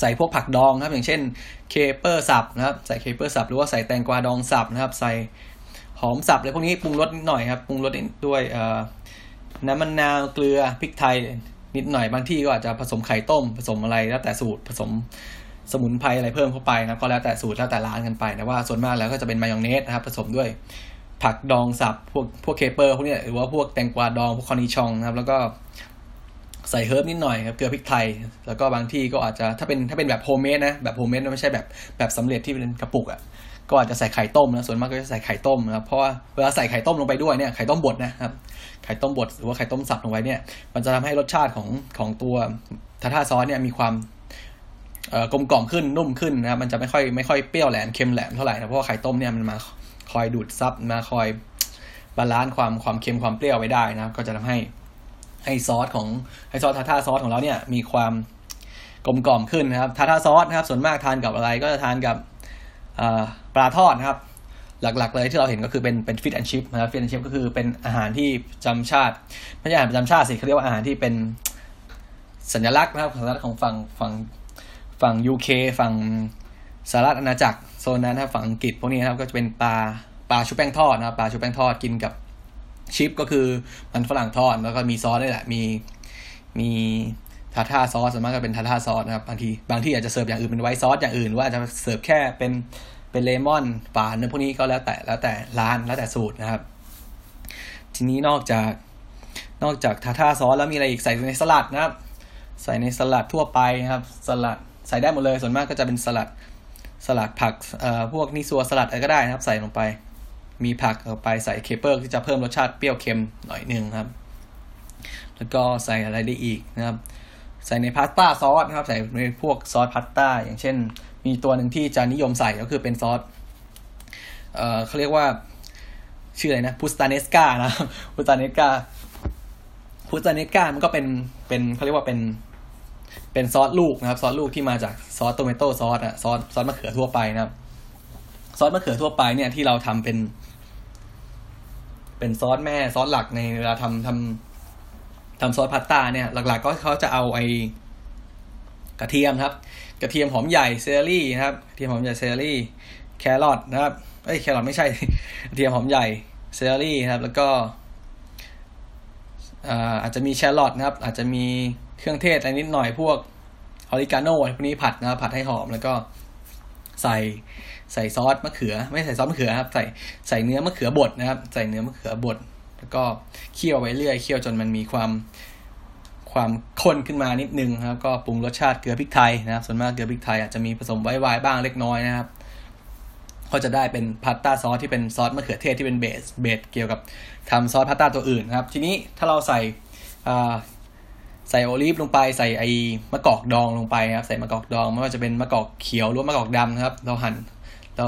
ใส่พวกผักดองครับอย่างเช่นเคเปอร์สับนะครับใส่เคเปอร์สับหรือว่าใส่แตงกวาดองสับนะครับใส่หอมสับเลยพวกนี้ปรุงรสนิดหน่อยครับปรุงรสด้วยน้ำมะนาวเกลือพริกไทยนิดหน่อยบางที่ก็อาจจะผสมไข่ต้มผสมอะไรแล้วแต่สูตรผสมสมุนไพรอะไรเพิ่มเข้าไปนะก็แล้วแต่สูตรแล้วแต่ร้านกันไปนะว่าส่วนมากแล้วก็จะเป็นมายองเนสนะครับผสมด้วยผักดองสับพวกพวกเคเปอร์พวกนี้หรือว่าพวกแตงกวาดองพวกคอนิชองนะครับแล้วก็ใส่เฮิร์บนิดหน่อยครับเกลือพริกไทยแล้วก็บางที่ก็อาจจะถ้าเป็นถ้าเป็นแบบโฮมเมดนะแบบโฮมเมดไม่ใช่แบบแบบสำเร็จที่เป็นกระปุกอ่ะก็อาจจะใส่ไข่ต้มนะส่วนมากก็จะใส่ไข่ต้มนะครับเพราะว่าเวลาใส่ไข่ต้มลงไปด้วยเนี่ยไข่ต้มบดนะครับไข่ต้มบดหรือว่าไข่ต้มสับลงไปเนี่ยมันจะทำให้รสชาติของของตัวทาร์ทาร์ซอสเนี่ยมีความกลมกล่อมขึ้นนุ่มขึ้นนะครับมันจะไม่ค่อยไม่ค่อยเปรี้ยวแหลมเค็มแหลมเท่าไหร่นะเพราะว่าไข่ต้มเนี่ยมันมาคอยดูดซับมาคอยบาลานซ์ความความเค็มความเปรี้ยวไว้ได้นะครับก็จะทำให้ให้ซอสของให้ซอสทาร์ทาร์ซอสของเราเนี่ยมีความกลมกล่อมขึ้นนะครับทาร์ทาร์ซอสนะครับส่วนมากทานกับอะไรก็จะทานกับปลาทอดนะครับหลักๆเลยที่เราเห็นก็คือเป็นเป็นฟิชแอนด์ชิพนะครับฟิชแอนด์ชิพก็คือเป็นอาหารที่ประจำชาติไม่ใช่อาหารประจำชาติสิเขาเรียกว่าอาหารที่เป็นสัญลักษณ์นะครับสัญลักษณ์ของฝั่งฝั่งฝั่ง ยู เค ฝั่งสหรัฐอาณาจักรโซนนั้นนะครับฝั่งอังกฤษพวกนี้นะครับก็จะเป็นปลาปลาชุบแป้งทอดนะครับปลาชุบแป้งทอดกินกับชิพก็คือมันฝรั่งทอดแล้วก็มีซอสด้วยแหละมีมีทาร์ทาร์ซอสส่วนมากก็เป็นทาร์ทาร์ซอสนะครับบางทีบางที่อาจจะเสิร์ฟอย่างอื่นเป็นไวท์ซอสอย่างอื่นว่าอาจจะเสิร์ฟแค่เป็นเป็นเลมอนฝานเนี่ยพวกนี้ก็แล้วแต่แล้วแต่ร้านแล้วแต่สูตรนะครับทีนี้นอกจากนอกจากทาร์ทาร์ซอสแล้วมีอะไรอีกใส่ในสลัดนะครับใส่ในสลัดทั่วไปนะครับสลัดใส่ได้หมดเลยส่วนมากก็จะเป็นสลัดสลัดผักเอ่อพวกนิซัวสลัดอะไรก็ได้นะครับใส่ลงไปมีผักลงไปใส่เคเปอร์ที่จะเพิ่มรสชาติเปรี้ยวเค็มหน่อยนึงครับแล้วก็ใส่อะไรได้อีกนะครับใส่ในพาสต้าซอสนะครับใส่ในพวกซอสพาสต้าอย่างเช่นมีตัวหนึ่งที่จะนิยมใส่ก็คือเป็นซอสเอ่อเขาเรียกว่าชื่ออะไรนะพุสตาเนสกานะพุสตาเนสกาพุสตาเนสกามันก็เป็นเป็นเขาเรียกว่าเป็นเป็นซอสลูกนะครับซอสลูกที่มาจากซอสโตเมโต้ซอสอะซอสซอสมะเขือทั่วไปนะครับซอสมะเขือทั่วไปเนี่ยที่เราทำเป็นเป็นซอสแม่ซอสหลักในเวลาทำทำทำซอสพาสต้าเนี่ยหลักๆก็เขาจะเอาไอกระเทียมครับกระเทียมหอมใหญ่เซอรี่นะครับกระเทียมหอมใหญ่เซอรี่แครอทนะครับเอ้ยแครอทไม่ใช่กระเทียมหอมใหญ่เซอรี่นะครับแล้วก็อ่าอาจจะมีแครอทนะครับอาจจะมีเครื่องเทศอะไรนิดหน่อยพวกออริกาโน่พวกนี้ผัดนะครับผัดให้หอมแล้วก็ใส่ใส่ซอสมะเขือไม่ใส่ซอสมะเขือครับใส่ใส่เนื้อมะเขือบดนะครับใส่เนื้อมะเขือบดแล้วก็เคี่ยวไว้เรื่อยเคี่ยวจนมันมีความความข้นขึ้นมานิดนึงนะครับก็ปรุงรสชาติเกลือพริกไทยนะครับส่วนมากเกลือพริกไทยอาจจะมีผสมไวน์บ้างเล็กน้อยนะครับก็จะได้เป็นพาสต้าซอสที่เป็นซอสมะเขือเทศที่เป็นเบสเบสเกี่ยวกับทำซอสพาสต้าตัวอื่นนะครับทีนี้ถ้าเราใส่อ่าใส่โอลีฟลงไปใส่ไอ้มะกอกดองลงไปนะครับใส่มะกอกดองไม่ว่าจะเป็นมะกอกเขียวหรือมะกอกดำนะครับเราหั่นเรา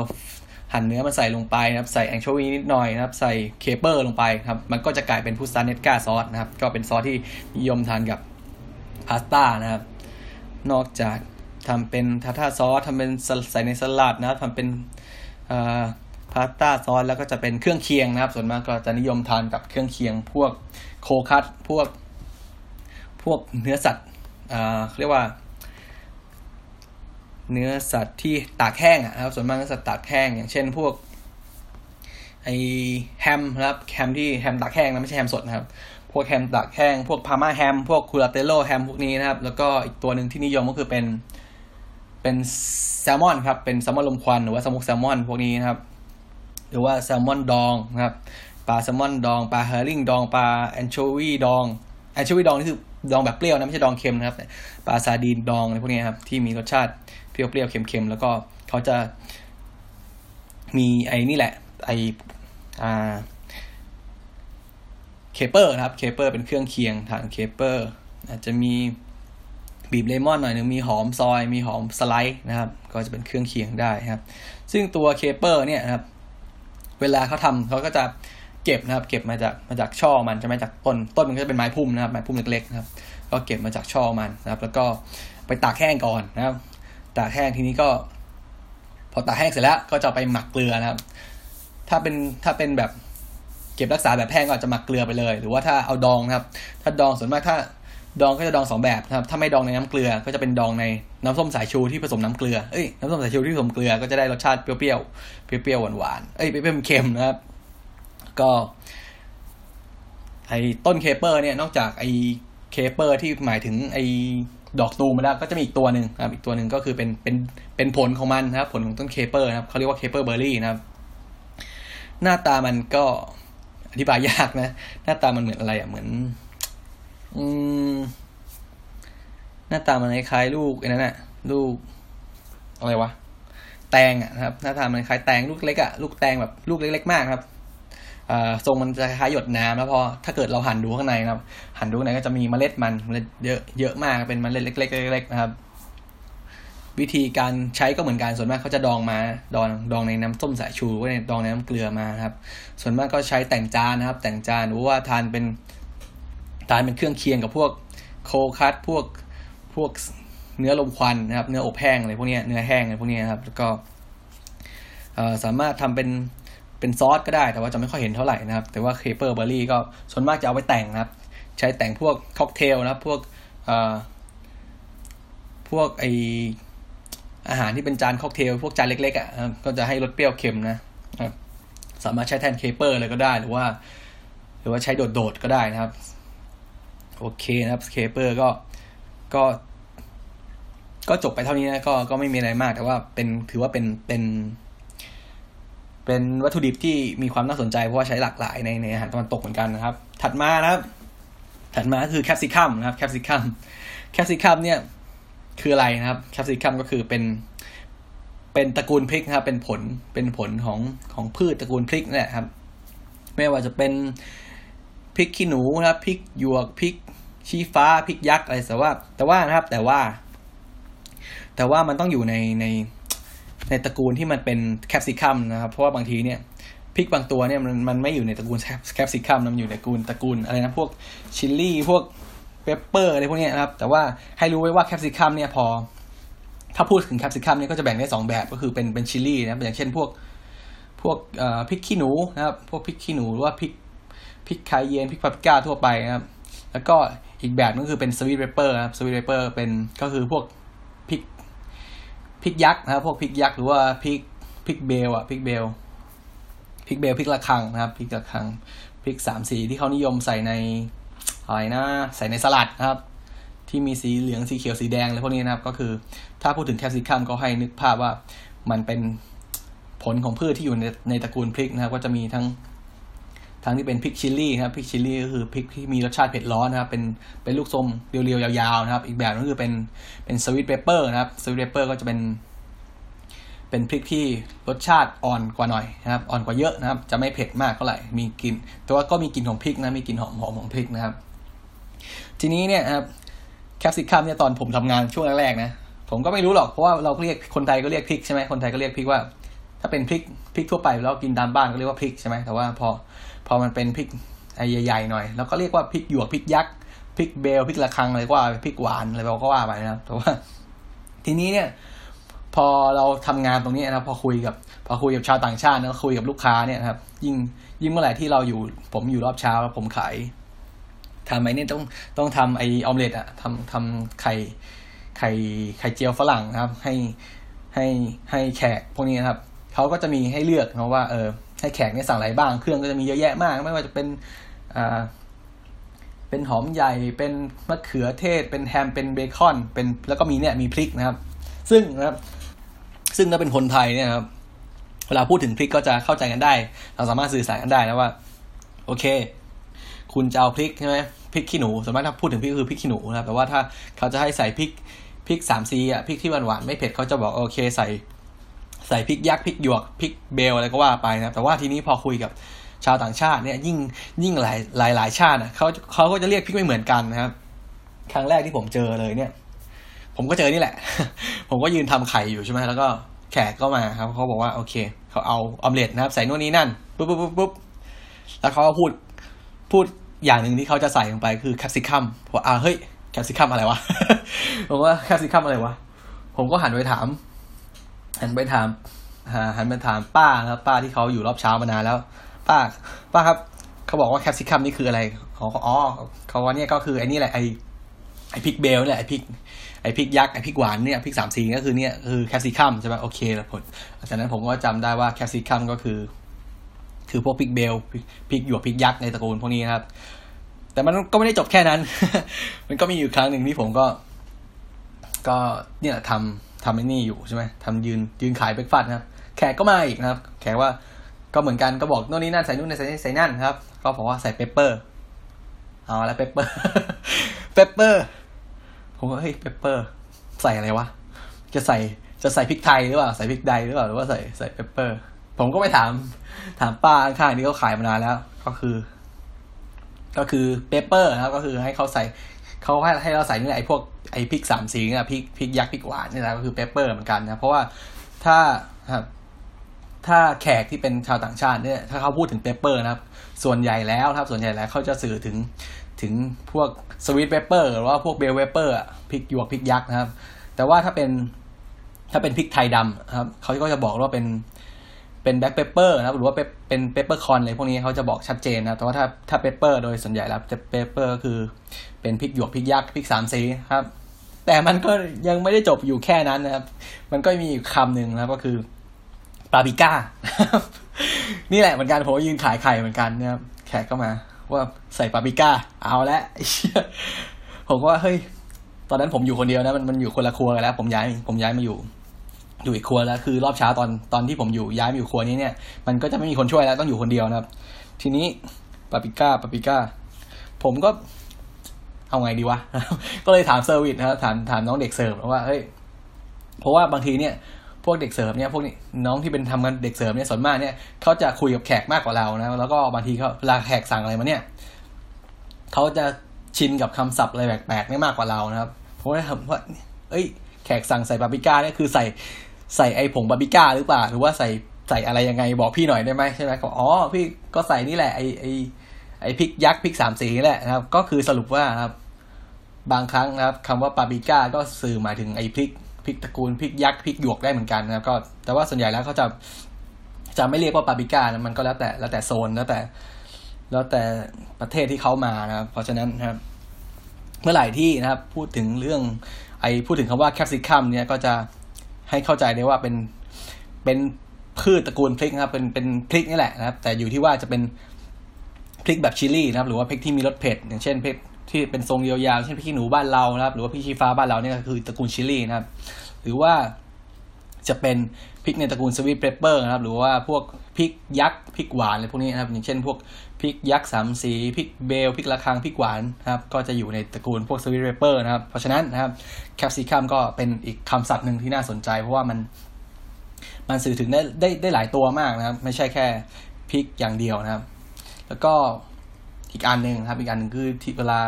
หั่นเนื้อมันใส่ลงไปนะครับใส่แองโชวีนิดหน่อยนะครับใส่เคเปอร์ลงไปครับมันก็จะกลายเป็นพุสตาเนสกาซอสนะครับก็เป็นซอสที่นิยมทานกับพาสต้านะครับนอกจากทำเป็นทาร์ทาร์ซอสทำเป็นใส่ในสลัดนะครับทำเป็นพาสต้าซอสแล้วก็จะเป็นเครื่องเคียงนะครับส่วนมากก็จะนิยมทานกับเครื่องเคียงพวกโคคัสพวกพวกเนื้อสัตว์เรียกว่าเนื้อสัตว์ที่ตากแห้งอ่ะครับส่วนมากเนื้อสัตว์ตากแห้งอย่างเช่นพวกไอแฮมนะครับแฮมที่แฮมตากแห้งนะไม่ใช่แฮมสดนะครับพวกแฮมตากแห้งพวกพาร์มาแฮมพวกคูราเตโลแฮมพวกนี้นะครับแล้วก็อีกตัวนึงที่นิยมก็คือเป็นเป็นแซลมอนครับเป็นแซลมอนลมควันหรือว่าสมุกแซลมอนพวกนี้นะครับหรือว่าแซลมอนดองนะครับปลาแซลมอนดองปลาเฮริ่งดองปลาแอนโชวีดองแอนโชวีดองนี่คือดองแบบเปรี้ยวนะไม่ใช่ดองเค็มนะครับปลาซาดีนดองอะไรพวกนี้ครับที่มีรสชาติ เปรี้ยวๆเค็มๆแล้วก็เขาจะมีไอ้นี่แหละไอ้อ่าเคเปอร์นะครับเคเปอร์เป็นเครื่องเคียงทางเคเปอร์อาจจะมีบีบเลมอนหน่อยนึงมีหอมซอยมีหอมสไลซ์นะครับก็จะเป็นเครื่องเคียงได้ครับซึ่งตัวเคเปอร์เนี่ยนะครับเวลาเขาทำเขาก็จะเก็บนะครับเก็บมาจากมาจากช่อมันจะมาจากต้นต้นมันก็จะเป็นไม้พุ่มนะครับไม้พุ่มเล็กๆนะครับก็เก็บมาจากช่อมันนะครับแล้วก็ไปตากแห้งก่อนนะครับตากแห้งทีนี้ก็พอตากแห้งเสร็จแล้วก็จะไปหมักเกลือนะครับถ้าเป็นถ้าเป็นแบบเก็บรักษาแบบแห้งก็จะหมักเกลือไปเลยหรือว่าถ้าเอาดองนะครับถ้าดองส่วนมากถ้าดองก็จะดองสองแบบนะครับถ้าไม่ดองในน้ำเกลือก็จะเป็นดองในน้ำส้มสายชูที่ผสมน้ำเกลือเอ้ยน้ำส้มสายชูที่ผสมเกลือก็จะได้รสชาติเปรี้ยวๆเปรี้ยวๆหวานๆเอ้ยเปรี้ยวๆเค็มนะครับก็ไอ้ต้นเคเปอร์เนี่ยนอกจากไอ้เคเปอร์ที่หมายถึงไอ้ดอกตูมมาแล้วก็จะมีอีกตัวนึงครับอีกตัวนึงก็คือเป็นเป็นเป็นผลของมันนะครับผลของต้นเคเปอร์นะครับเขาเรียกว่าเคเปอร์เบอร์รี่นะครับหน้าตามันก็อธิบายยากนะหน้าตามันเหมือนอะไรอ่ะเหมือนอืมหน้าตามันคล้ายลูกไอ้นั่นน่ะลูกอะไรวะแตงอ่ะนะครับหน้าตามันคล้ายแตงลูกเล็กอ่ะลูกแตงแบบลูกเล็กๆมากครับอ่าทรงมันจะคล้ายหยดน้ำแล้วพอถ้าเกิดเราหั่นดูข้างในนะครับหั่นดูข้างในก็จะมีเมล็ดมันเมล็ดเยอะเยอะมากเป็นเมล็ดเล็กๆๆนะครับวิธีการใช้ก็เหมือนกันส่วนมากเขาจะดองมาดองดองในน้ำส้มสายชูก็ในดองในน้ำเกลือมาครับส่วนมากก็ใช้แต่งจานนะครับแต่งจานหรือว่าทานเป็นทานเป็นเครื่องเคียงกับพวกโคคัสพวกพวกเนื้อลมควันนะครับเนื้ออบแห้งอะไรพวกนี้เนื้อแห้งอะไรพวกนี้นะครับแล้วก็สามารถทำเป็นเป็นซอสก็ได้แต่ว่าจะไม่ค่อยเห็นเท่าไหร่นะครับแต่ว่าเคเปอร์เบอร์รี่ก็ส่วนมากจะเอาไปแต่งนะครับใช้แต่งพวกค็อกเทลนะครับพวกพวกไออาหารที่เป็นจานค็อกเทลพวกจานเล็กๆอ่ะก็จะให้รสเปรี้ยวเค็มนะสามารถใช้แทนเคเปอร์เลยก็ได้หรือว่าหรือว่าใช้โดดๆก็ได้นะครับโอเคนะครับเคเปอร์ก็ก็ก็จบไปเท่านี้นะก็ก็ไม่มีอะไรมากแต่ว่าเป็นถือว่าเป็นเป็นเป็นวัตถุดิบที่มีความน่าสนใจเพราะว่าใช้หลากหลายในในอาหารตะวันตกเหมือนกันนะครับถัดมานะครับถัดมาคือแคปซิคัมนะครับแคปซิคัมแคปซิคัมเนี่ยคืออะไรนะครับแคปซิคัมก็คือเป็นเป็นตระกูลพริกนะครับเป็นผลเป็นผลของของพืชตระกูลพริกนี่แหละครับไม่ว่าจะเป็นพริกขี้หนูนะครับพริกหยวกพริกชี้ฟ้าพริกยักษ์อะไรแต่ว่าแต่ว่านะครับแต่ว่าแต่ว่ามันต้องอยู่ในในในตระกูลที่มันเป็นแคปซิคัมนะครับเพราะว่าบางทีเนี่ยพริกบางตัวเนี่ยมันมันไม่อยู่ในตระกูลแคปซิคัมมันอยู่ในตระกูลตระกูลอะไรนะพวกชิลลี่พวกเปปเปอร์อะไรพวกนี้นะครับแต่ว่าให้รู้ไว้ว่าแคปซิคัมเนี่ยพอถ้าพูดถึงแคปซิคัมเนี่ยก็จะแบ่งได้สองแบบก็คือเป็นเป็นชิลลี่นะอย่างเช่นพวกพวกเอ่อพริกขี้หนูนะครับพวกพริกขี้หนูหรือว่าพริกพริกไคเยนพริกปาปริก้าทั่วไปนะครับแล้วก็อีกแบบนึงคือเป็นสวีทเปปเปอร์นะครับสวีทเปปเปอร์เป็นก็คือพวกพริกพริกยักษ์นะครับพวกพริกยักษ์หรือว่าพริกพริกเบลอ่ะพริกเบลพริกเบลพริกระฆังนะครับพริกระฆังพริกสามสีที่เขานิยมใส่ในอะไรนะใส่ในสลัดนะครับที่มีสีเหลืองสีเขียวสีแดงอะไรพวกนี้นะครับก็คือถ้าพูดถึงแคปซิคัมก็ให้นึกภาพว่ามันเป็นผลของพืชที่อยู่ในในตระกูลพริกนะครับก็จะมีทั้งทั้งที่เป็นพริกชิลลี่นะครับพริกชิลลี่ก็คือพริกที่มีรสชาติเผ็ดร้อนนะครับเป็นเป็นลูกส้มเรียวๆยาวๆนะครับอีกแบบนึงคือเป็นเป็นสวีทเปปเปอร์นะครับสวีทเปปเปอร์ก็จะเป็นเป็นพริกที่รสชาติอ่อนกว่าหน่อยนะครับอ่อนกว่าเยอะนะครับจะไม่เผ็ดมากเท่าไหร่มีกลิ่นแต่ว่าก็มีกลิ่นของพริกนะมีกลิ่นหอมๆของพริกนะครับทีนี้เนี่ยครับแคปซิคัมเนี่ยตอนผมทำงานช่วงแรกๆนะผมก็ไม่รู้หรอกเพราะว่าเราเรียกคนไทยก็เรียกพริกใช่ไหมคนไทยก็เรียกพริกว่าถ้าเป็นพริกพริกทั่วไปแล้วกินตามบ้านก็เรียกว่าพริกใช่ไหมแต่ว่าพอพอมันเป็นพริกใหญ่ๆหน่อยแล้วก็เรียกว่าพริกหยวกพริกยักษ์พริกเบลพริกระฆังอะไรก็ว่าพริกหวานอะไรเราก็ว่าไปนะครับแต่ว่าทีนี้เนี่ยพอเราทำงานตรงนี้นะพอคุยกับพอคุยกับชาวต่างชาตินะคุยกับลูกค้าเนี่ยครับยิ่งยิ่งเมื่อไหร่ที่เราอยู่ผมอยู่รอบเช้าแล้วผมขายทำไอ้นี่ต้องต้องทำไอออมเล็ตอะทำทำไข่ไข่ไข่เจียวฝรั่งนะครับให้ให้ให้แขกพวกนี้นะครับเขาก็จะมีให้เลือกนะว่าเออให้แขกเนี่ยสั่งอะไรบ้างเครื่องก็จะมีเยอะแยะมากไม่ว่าจะเป็นอ่าเป็นหอมใหญ่เป็นมะเขือเทศเป็นแฮมเป็นเบคอนเป็นแล้วก็มีเนี่ยมีพริกนะครับซึ่งนะครับซึ่งถ้าเป็นคนไทยเนี่ยครับเวลาพูดถึงพริกก็จะเข้าใจกันได้เราสามารถสื่อสารกันได้นะว่าโอเคคุณจะเอาพริกใช่ไหมพริกขี้หนูสมมติถ้าพูดถึงพริกคือพริกขี้หนูนะครับแต่ว่าถ้าเขาจะให้ใส่พริก พริก สามซี อ่ะพริกที่หวานๆไม่เผ็ดเขาจะบอกโอเคใส่ใส่พริกยักษ์พริกหยวกพริกเบลอะไรก็ว่าไปนะแต่ว่าทีนี้พอคุยกับชาวต่างชาติเนี่ยยิ่งยิ่งหลายหลายหลายชาตินะเขาเขาก็จะเรียกพริกไม่เหมือนกันนะครับครั้งแรกที่ผมเจอเลยเนี่ยผมก็เจอนี่แหละ ผมก็ยืนทำไข่อยู่ใช่ไหมแล้วก็แขกก็มาครับเขาบอกว่าโอเคเขาเอาออมเล็ตนะครับใส่นู่นนี่นั่นปุ๊บปุ๊บปุ๊บปุ๊บแล้วเขาก็พูดพูดอย่างนึงที่เขาจะใส่ลงไปคือแคปซิคัมผมอ่าเฮ้ยแคปซิคัมอะไรวะ ผมว่าแคปซิคัมอะไรวะผมก็หันไปถามหันไปถามหันไปถามป้าครับป้าที่เขาอยู่รอบเช้ามานานแล้วป้าป้าครับเขาบอกว่าแคปซิคัมนี่คืออะไรเขาอ๋อเขาว่าเนี่ยก็คือไอ้นี่แหละไอไอพริกเบลนี่แหละไอพริกไอพริกยักษ์ไอพริกหวานเนี่ยพริกสามสีก็คือเนี่ยคือแคปซิคัมใช่ไหมโอเคแล้วผลจากนั้นผมก็จำได้ว่าแคปซิคัมก็คือคือพวกพริกเบลพริกหยวกพริกยักษ์ในตระกูลพวกนี้นะครับแต่มันก็ไม่ได้จบแค่นั้น มันก็มีอยู่ครั้งหนึ่งที่ผมก็ก็เนี่ยทำทำไอ้นี่อยู่ใช่ไหมทำยืนยืนขายเบรกฟาสต์นะครับแขกก็มาอีกนะครับแขกว่าก็เหมือนกันก็บอกโน่นนี่นั่นใส่นู่นใส่นี่ใส่นั่นครับก็บอกว่าใส่เปปเปอร์เอาละเปปเปอร์เปปเปอร์ผมก็เฮ้ยเปปเปอร์ใส่อะไรวะจะใส่จะใส่พริกไทยหรือเปล่าใส่พริกไทยหรือเปล่าหรือว่าใส่ใส่เปปเปอร์ผมก็ไปถามถามป้าข้างๆนี่เขาขายมานานแล้วก็คือก็คือเปปเปอร์นะครับก็คือให้เขาใส่เขาให้ให้เราใส่นี่แหละไอ้พวกไอ้พริกสามสีนี่แหละพริกพริกยักษ์พริกหวานนี่แหละก็คือเปปเปอร์เหมือนกันนะเพราะว่าถ้าถ้าแขกที่เป็นชาวต่างชาติเนี่ยถ้าเขาพูดถึงเปปเปอร์นะครับส่วนใหญ่แล้วครับส่วนใหญ่แล้วเขาจะสื่อถึงถึงพวกสวีทเปปเปอร์หรือว่าพวกเบลเปปเปอร์พริกหยวกพริกยักษ์นะครับแต่ว่าถ้าเป็นถ้าเป็นพริกไทยดำครับเขาก็จะบอกว่าเป็นเป็นแบล็คเปปเปอร์นะครับหรือว่าเป็นเปปเปอร์คอนอะไรพวกนี้เขาจะบอกชัดเจนนะแต่ว่าถ้าถ้าเปปเปอร์โดยส่วนใหญ่แล้วจะเปปเปอร์ก็คือเป็นพริกหยวกพริกยักษ์พริกสามสีครับแต่มันก็ยังไม่ได้จบอยู่แค่นั้นนะครับมันก็มีคำหนึ่งนะครับก็คือปาปิก้า นี่แหละเหมือนกันผมยืนขายไข่เหมือนกันนะครับแขกก็มาว่าใส่ปาปิก้าเอาละ ผมก็ว่าเฮ้ยตอนนั้นผมอยู่คนเดียวนะมันมันอยู่คนละครัวกันแล้วผมย้ายผมย้ายมาอยู่อยู่อีกครัวแล้วคือรอบเช้าตอนตอนที่ผมอยู่ย้ายมาอยู่ครัวนี้เนี่ยมันก็จะไม่มีคนช่วยแล้วต้องอยู่คนเดียวนะครับทีนี้ปาปิก้าปาปิก้าผมก็เอาไงดีวะ ก็เลยถามเซอร์วิสนะครับถามถามน้องเด็กเสิร์ฟว่าเฮ้ยเพราะว่าบางทีเนี่ยพวกเด็กเสิร์ฟเนี่ยพวกนี้น้องที่เป็นทำงานเด็กเสิร์ฟเนี่ยส่วนมากเนี่ยเขาจะคุยกับแขกมากกว่าเรานะแล้วก็บางทีเขาเวลาแขกสั่งอะไรมาเนี่ยเขาจะชินกับคำศัพท์อะไรแปลกๆเนี่ยมากกว่าเรานะครับเพราะว่าผมว่าเอ้ยแขกสั่งใส่ปาปิก้าเนี่ยคือใส่ใส่ไอผงบาร์บีก้าหรือเปล่าหรือว่าใส่ใส่อะไรยังไงบอกพี่หน่อยได้ไหมใช่ไหมก็อ๋อพี่ก็ใส่นี่แหละไอไอไอพริกยักษ์พริกสามสีนี่แหละนะครับก็คือสรุปว่าครับบางครั้งนะครับคำว่าบาร์บีก้าก็สื่อหมายถึงไอพริกพริกตระกูลพริกยักษ์พริกหยวกได้เหมือนกันนะครับก็แต่ว่าส่วนใหญ่แล้วเขาจะจะไม่เรียกว่าบาร์บีก้านะมันก็แล้วแต่แล้วแต่โซนแล้วแต่แล้วแต่ประเทศที่เขามานะครับเพราะฉะนั้นนะครับเมื่อไหร่ที่นะครับพูดถึงเรื่องไอพูดถึงคำว่าแคปซิคัมเนี่ยก็จะให้เข้าใจได้ว่าเป็นเป็นพืชตระกูลพริกนะครับเป็นเป็นพริกนี่แหละนะครับแต่อยู่ที่ว่าจะเป็นพริกแบบชิลลี่นะครับหรือว่าพริกที่มีรสเผ็ดอย่างเช่นพริกที่เป็นทรงยาวๆเช่นพริกขี้หนูบ้านเรานะครับหรือว่าพริกชี้ฟ้าบ้านเราเนี่ยคือตระกูลชิลลี่นะครับหรือว่าจะเป็นพริกในตระกูลสวีทเปปเปอร์นะครับหรือว่าพวกพริกยักษ์พริกหวานอะไรพวกนี้นะครับอย่างเช่นพวกพริกยักษ์สามสีพริกเบลพริกระฆังพริกหวานนะครับก็จะอยู่ในตระกูลพวกสวีทเปปเปอร์นะครับเพราะฉะนั้นนะครับแคปซิคัมก็เป็นอีกคำศัพท์นึงที่น่าสนใจเพราะว่ามันมันสื่อถึงได้ได้ได้หลายตัวมากนะครับไม่ใช่แค่พริกอย่างเดียวนะครับแล้วก็อีกอันนึงครับอีกอันนึงคือที่เวลา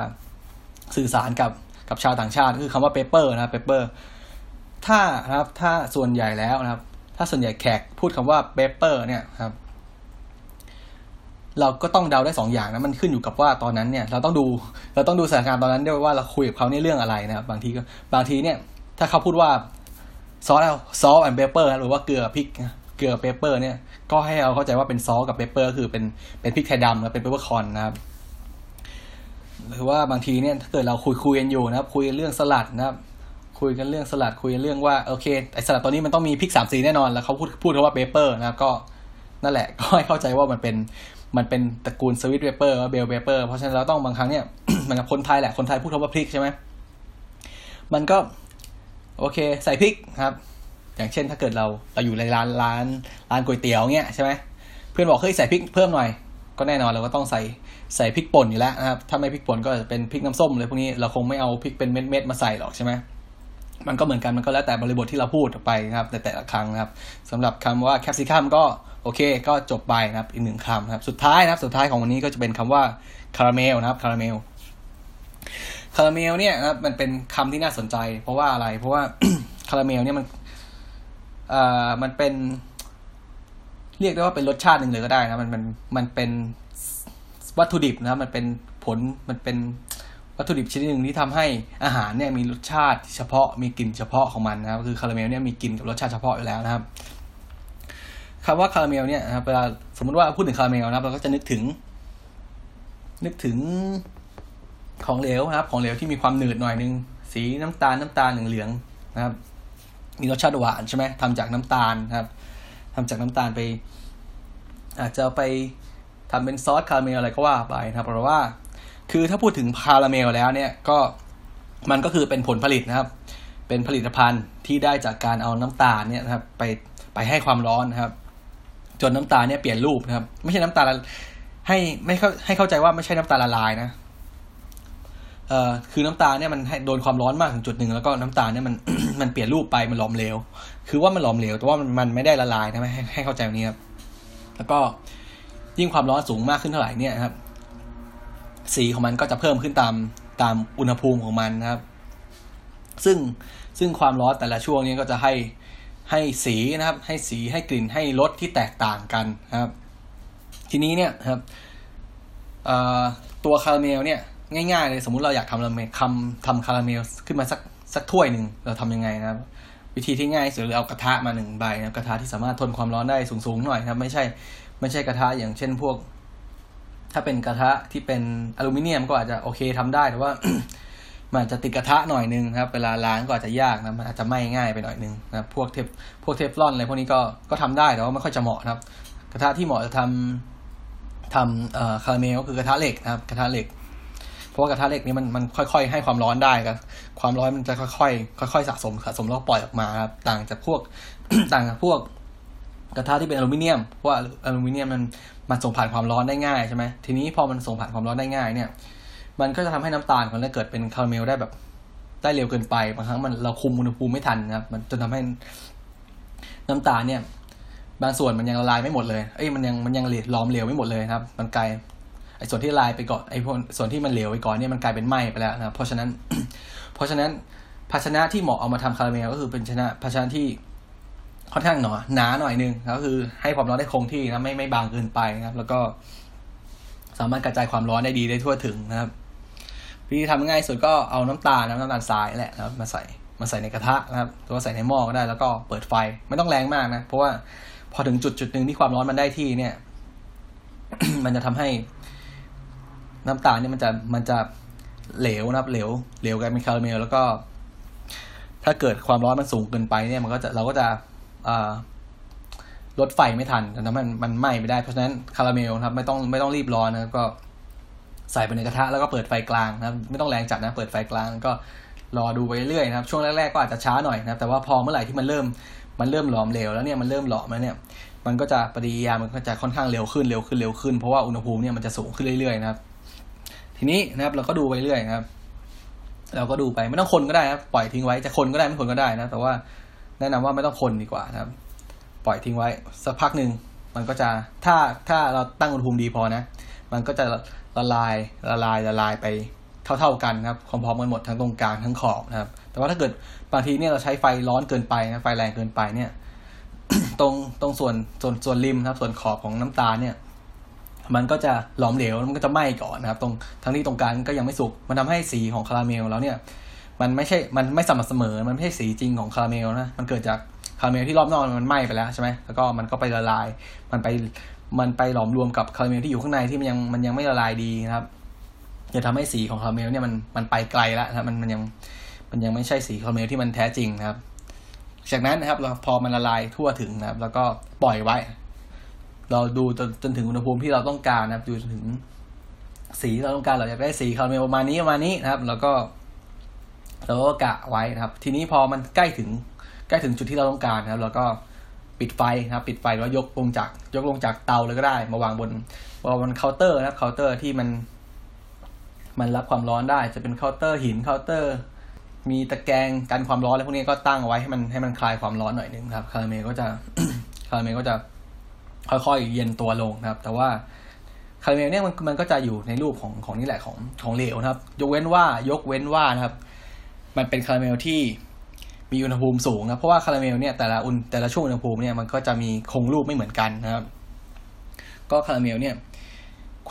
สื่อสารกับกับชาวต่างชาติคือคำว่าเปปเปอร์นะครับเปปเปอร์ถ้านะครับถ้าส่วนใหญ่แล้วนะครับถ้าส่วนใหญ่แขกพูดคำว่าเปปเปอร์เนี่ยครับเราก็ต้องเดาได้สองอย่างนะมันขึ้นอยู่กับว่าตอนนั้นเนี่ยเราต้องดูเราต้องดูสถานการณ์ตอนนั้นด้วยว่าเราคุยกับเขาในเรื่องอะไรนะครับบางทีก็บางทีเนี่ยถ้าเขาพูดว่าซอสแล้วซอสแอนด์เปปเปอร์หรือว่าเกลือพริกเกลือเปปเปอร์เนี่ยก็ให้เราเข้าใจว่าเป็นซอสกับเปปเปอร์คือเป็นเป็นพริกไทยดำนะเป็นเปปเปอร์คอนนะครับหรือว่าบางทีเนี่ยถ้าเกิดเราคุยคุยกันอยู่นะครับคุยเรื่องสลัดนะครับคุยกันเรื่องสลัดคุยเรื่องว่าโอเคไอสลัดตัวนี้มันต้องมีพริกสามสีแน่นอนแล้วเขาพูดพูดคำว่าเปปเปอร์นะครับก็นั่นแหละก็ให้เข้าใจว่ามันเป็นมันเป็นตระกูลสวิตเปปเปอร์เบลเปปเปอร์เพราะฉะนั้นเราต้องบางครั้งเนี่ยเหมือนกับคนไทยแหละคนไทยพูดคำว่าพริกใช่ไหมมันก็โอเคใส่พริกครับอย่างเช่นถ้าเกิดเราเราอยู่ในร้านร้านร้านก๋วยเตี๋ยวเงี้ยใช่ไหมเพื่อนบอกเฮ้ยใส่พริกเพิ่มหน่อยก็แน่นอนเราก็ต้องใส่ใส่พริกป่นอยู่แล้วนะครับถ้าไม่พริกป่นก็จะเป็นพริกน้ำส้มเลยพวกนี้เราคงไม่เอาพริกเป็นเม็ดๆมาใส่หรอกใช่ไหม มันก็เหมือนกันมันก็แล้วแต่บริบทที่เราพูดออกไปนะครับแต่แต่ละครั้งนะครับสำหรับคำว่า capsicum ก็โอเคก็จบไปนะครับอีกหนึ่งคำนะครับสุดท้ายนะครับสุดท้ายของวันนี้ก็จะเป็นคำว่า caramel นะครับ caramel caramel เนี่ยนะครับมันเป็นคำที่น่าสนใจเพราะว่าอะไรเพราะว่า caramel เนี่ยมันเอ่อมันเป็นเรียกได้ว่าเป็นรสชาติหนึ่งเลยก็ได้นะมันมันมันเป็นวัตถุดิบนะครับมันเป็นผลมันเป็นวัตถุดิบชนิดหนึ่งที่ทำให้อาหารเนี่ยมีรสชาติเฉพาะมีกลิ่นเฉพาะของมันนะครับคือคาราเมลเนี่ยมีกลิ่นกับรสชาติเฉพาะอยู่แล้วนะครับคำว่าคาราเมลเนี่ยนะครับเวลาสมมติว่าพูดถึงคาราเมลนะครับเราก็จะนึกถึงนึกถึงของเหลวนะครับของเหลวที่มีความหนืดหน่อยนึงสีน้ำตาลน้ำตาลเหลืองๆนะครับมีรสชาติหวานใช่ไหมทำจากน้ำตาลครับทำจากน้ำตาลไปอาจจะไปทำเป็นซอสคาราเมลอะไรก็ว่าไปนะครับเพราะว่าคือถ้าพูดถึงคาราเมลแล้วเนี่ยก็มันก็คือเป็นผลผลิตนะครับเป็นผลิตภัณฑ์ที่ได้จากการเอาน้ำตาลเนี่ยนะครับไปไปให้ความร้อนนะครับจนน้ำตาลเนี่ยเปลี่ยนรูปนะครับไม่ใช่น้ำตาลให้ไม่เข้าให้เข้าใจว่าไม่ใช่น้ำตาลละลายนะเอ่อคือน้ำตาลเนี่ยมันโดนความร้อนมากถึงจุดหนึ่งแล้วก็น้ำตาลเนี่ยมัน มันเปลี่ยนรูปไปมันหลอมเหลวคือว่ามันหลอมเหลวแต่ว่ามันไม่ได้ละลายนะให้ให้เข้าใจแบบนี้ครับแล้วก็ยิ่งความร้อนสูงมากขึ้นเท่าไหร่เนี่ยครับสีของมันก็จะเพิ่มขึ้นตามตามอุณหภูมิของมันนะครับซึ่งซึ่งความร้อนแต่ละช่วงนี้ก็จะให้ให้สีนะครับให้สีให้กลิ่นให้รสที่แตกต่างกันนะครับทีนี้เนี่ยครับตัวคาราเมลเนี่ยง่ายๆเลยสมมุติเราอยากทำคาราเมลทำทำคาราเมลขึ้นมาสักสักถ้วยหนึ่งเราทำยังไงนะครับวิธีที่ง่ายสุดเราเอากระทะมาหนึ่งใบนะครับกระทะที่สามารถทนความร้อนได้สูงๆหน่อยครับไม่ใช่ไม่ใช่กระทะอย่างเช่นพวกถ้าเป็นกระทะที่เป็นอลูมิเนียมก็อาจจะโอเคทำได้แต่ว่า มันอาจจะติดกระทะหน่อยนึงครับเวลาล้างก็อาจจะยากนะมันอาจจะไหม้ง่ายไปหน่อยนึงนะพวกเทฟพวกเทฟลอนอะไรพวกนี้ก็ก็ทำได้แต่ว่าไม่ค่อยจะเหมาะนะครับกระทะที่เหมาะจะทำทำคาราเมลก็คือกระทะเหล็กนะครับกระทะเหล็กเพราะว่ากระทะเหล็กนี่มันมันค่อยๆให้ความร้อนได้ครับความร้อนมันจะค่อยๆค่อยๆสะสมสะสมแล้วปล่อยออกมาครับต่างจากพวก ต่างจากพวกกระทะที่เป็นอลูมิเนียมเพราะว่าอลูมิเนียมมันมันส่งผ่านความร้อนได้ง่ายใช่ไหมทีนี้พอมันส่งผ่านความร้อนได้ง่ายเนี่ยมันก็จะทำให้น้ำตาลของเราเกิดเป็นคาราเมลได้แบบได้เร็วเกินไปบางครั้งมันเราคุมอุณหภูมิไม่ทันนะครับมันจนทำให้น้ำตาลเนี่ยบางส่วนมันยังละลายไม่หมดเลยเอ้ยมันยังมันยังหลอมเหลวไม่หมดเลยครับมันกลายไอ้ส่วนที่ละลายไปก่อนไอ้ส่วนที่มันเหลวไปก่อนเนี่ยมันกลายเป็นไหม้ไปแล้วนะเพราะฉะนั้น เพราะฉะนั้นภาชนะที่เหมาะเอามาทำคาราเมลก็คือเป็นชนะภาชนะที่ค่อนข้างหนาหนาหน่อยนึงก็คือให้ความร้อนได้คงที่นะไม่ไม่บางเกินไปนะครับแล้วก็สามารถกระจายความร้อนได้ดีได้ทั่วถึงนะครับวิธีทำง่ายสุดก็เอาน้ำตาลน้ำตาลทรายแหละนะครับมาใส่มาใส่ในกระทะนะครับหรือว่าใส่ในหม้อก็ได้แล้วก็เปิดไฟไม่ต้องแรงมากนะเพราะว่าพอถึงจุดจุดนึงที่ความร้อนมันได้ที่เนี่ย มันจะทำให้น้ำตาลเนี่ยมันจะมันจะเหลวนะครับเหลวเหลวกลายเป็นคาราเมลแล้วก็ถ้าเกิดความร้อนมันสูงเกินไปเนี่ยมันก็จะเราก็จะลดไฟไม่ทันแต่มันมันไหม้ไม่ได้เพราะฉะนั้นคาราเมลครับไม่ต้องไม่ต้องรีบร้อนนะก็ใส่ไปในกระทะแล้วก็เปิดไฟกลางนะครับไม่ต้องแรงจัดนะเปิดไฟกลางก็รอดูไปเรื่อยนะครับช่วงแรกๆก็อาจจะช้าหน่อยนะครับแต่ว่าพอเมื่อไหร่ที่มันเริ่มมันเริ่มหลอมเหลวแล้วเนี่ยมันเริ่มหลอมแล้วเนี่ยมันก็จะปฏิกิริยามันก็จะค่อนข้างเร็วขึ้นเร็วขึ้นเร็วขึ้นเพราะว่าอุณหภูมิเนี่ยมันจะสูงขึ้นเรื่อยๆนะครับทีนี้นะครับเราก็ดูไปเรื่อยนะครับเราก็ดูไปไม่ต้องคนก็ได้ครับปล่อยทิ้งไว้จะคนก็ได้ไม่คนก็ได้นะแต่ว่าแนะนำว่าไม่ต้องคนดีกว่านะครับปล่อยทิ้งไว้สักพักหนึ่งมันก็จะถ้าถ้าเราตั้งอุณหภูมิดีพอนะมันก็จะละลายละลายละลายไปเท่าๆกันครับพร้อมๆกันหมดทั้งตรงกลางทั้งขอบนะครับแต่ว่าถ้าเกิดบางทีเนี่ยเราใช้ไฟร้อนเกินไปนะไฟแรงเกินไปเนี่ย ตรงตรงส่วนส่วนส่วนริมครับส่วนขอบของน้ำตาลเนี่ยมันก็จะหลอมเหลวมันก็จะไหม้ก่อนนะครับตรงทั้งที่ตรงกลางก็ยังไม่สุกมันทำให้สีของคาราเมลแล้วเนี่ยมันไม่ใช่มันไม่สม่ำเสมอมันไม่ใช่สีจริงของคาราเมลนะมันเกิดจากคาราเมลที่รอบนอกมันไหม้ไปแล้วใช่ไหมแล้วก็มันก็ไปละลายมันไปมันไปหลอมรวมกับคาราเมลที่อยู่ข้างในที่มันยังมันยังไม่ละลายดีนะครับจะทำให้สีของคาราเมลเนี่ยมันมันไปไกลแล้วนะมันมันยังมันยังไม่ใช่สีคาราเมลที่มันแท้จริงนะครับจากนั้นนะครับเราพอมันละลายทั่วถึงนะครับแล้วก็ปล่อยไว้เราดูจนจนถึงอุณหภูมิที่เราต้องการนะครับดูจนถึงสีเราต้องการเราอยากได้สีคาราเมลประมาณนี้ประมาณนี้นะครับแล้วก็เราก็กะไว้นะครับทีนี้พอมันใกล้ถึงใกล้ถึงจุดที่เราต้องการนะครับเราก็ปิดไฟนะครับปิดไฟแล้วยกลงจากยกลงจากเตาเลยก็ได้มาวางบนวางบนเคาน์เตอร์นะครับเคาน์เตอร์ที่มันมันรับความร้อนได้จะเป็นเคาน์เตอร์หินเคาน์เตอร์ มีตะแกรงกันความร้อนอะไรพวกนี้ก็ตั้งไว้ให้มันให้มันคลายความร้อนหน่อยนึงครับคาราเมลก็จะ คาราเมลก็จะค่อยๆเย็นตัวลงนะครับแต่ว่าคาราเมลเนี่ยมันมันก็จะอยู่ในรูปของของนี่แหละของของเหลวนะครับยกเว้นว่ายกเว้นว่านะครับมันเป็นคาราเมลที่มีอุณหภูมิสูงนะเพราะว่าคาราเมลเนี่ยแต่ละอุณแต่ละช่วงอุณหภูมิเนี่ยมันก็จะมีคงรูปไม่เหมือนกันนะครับก็คาราเมลเนี่ย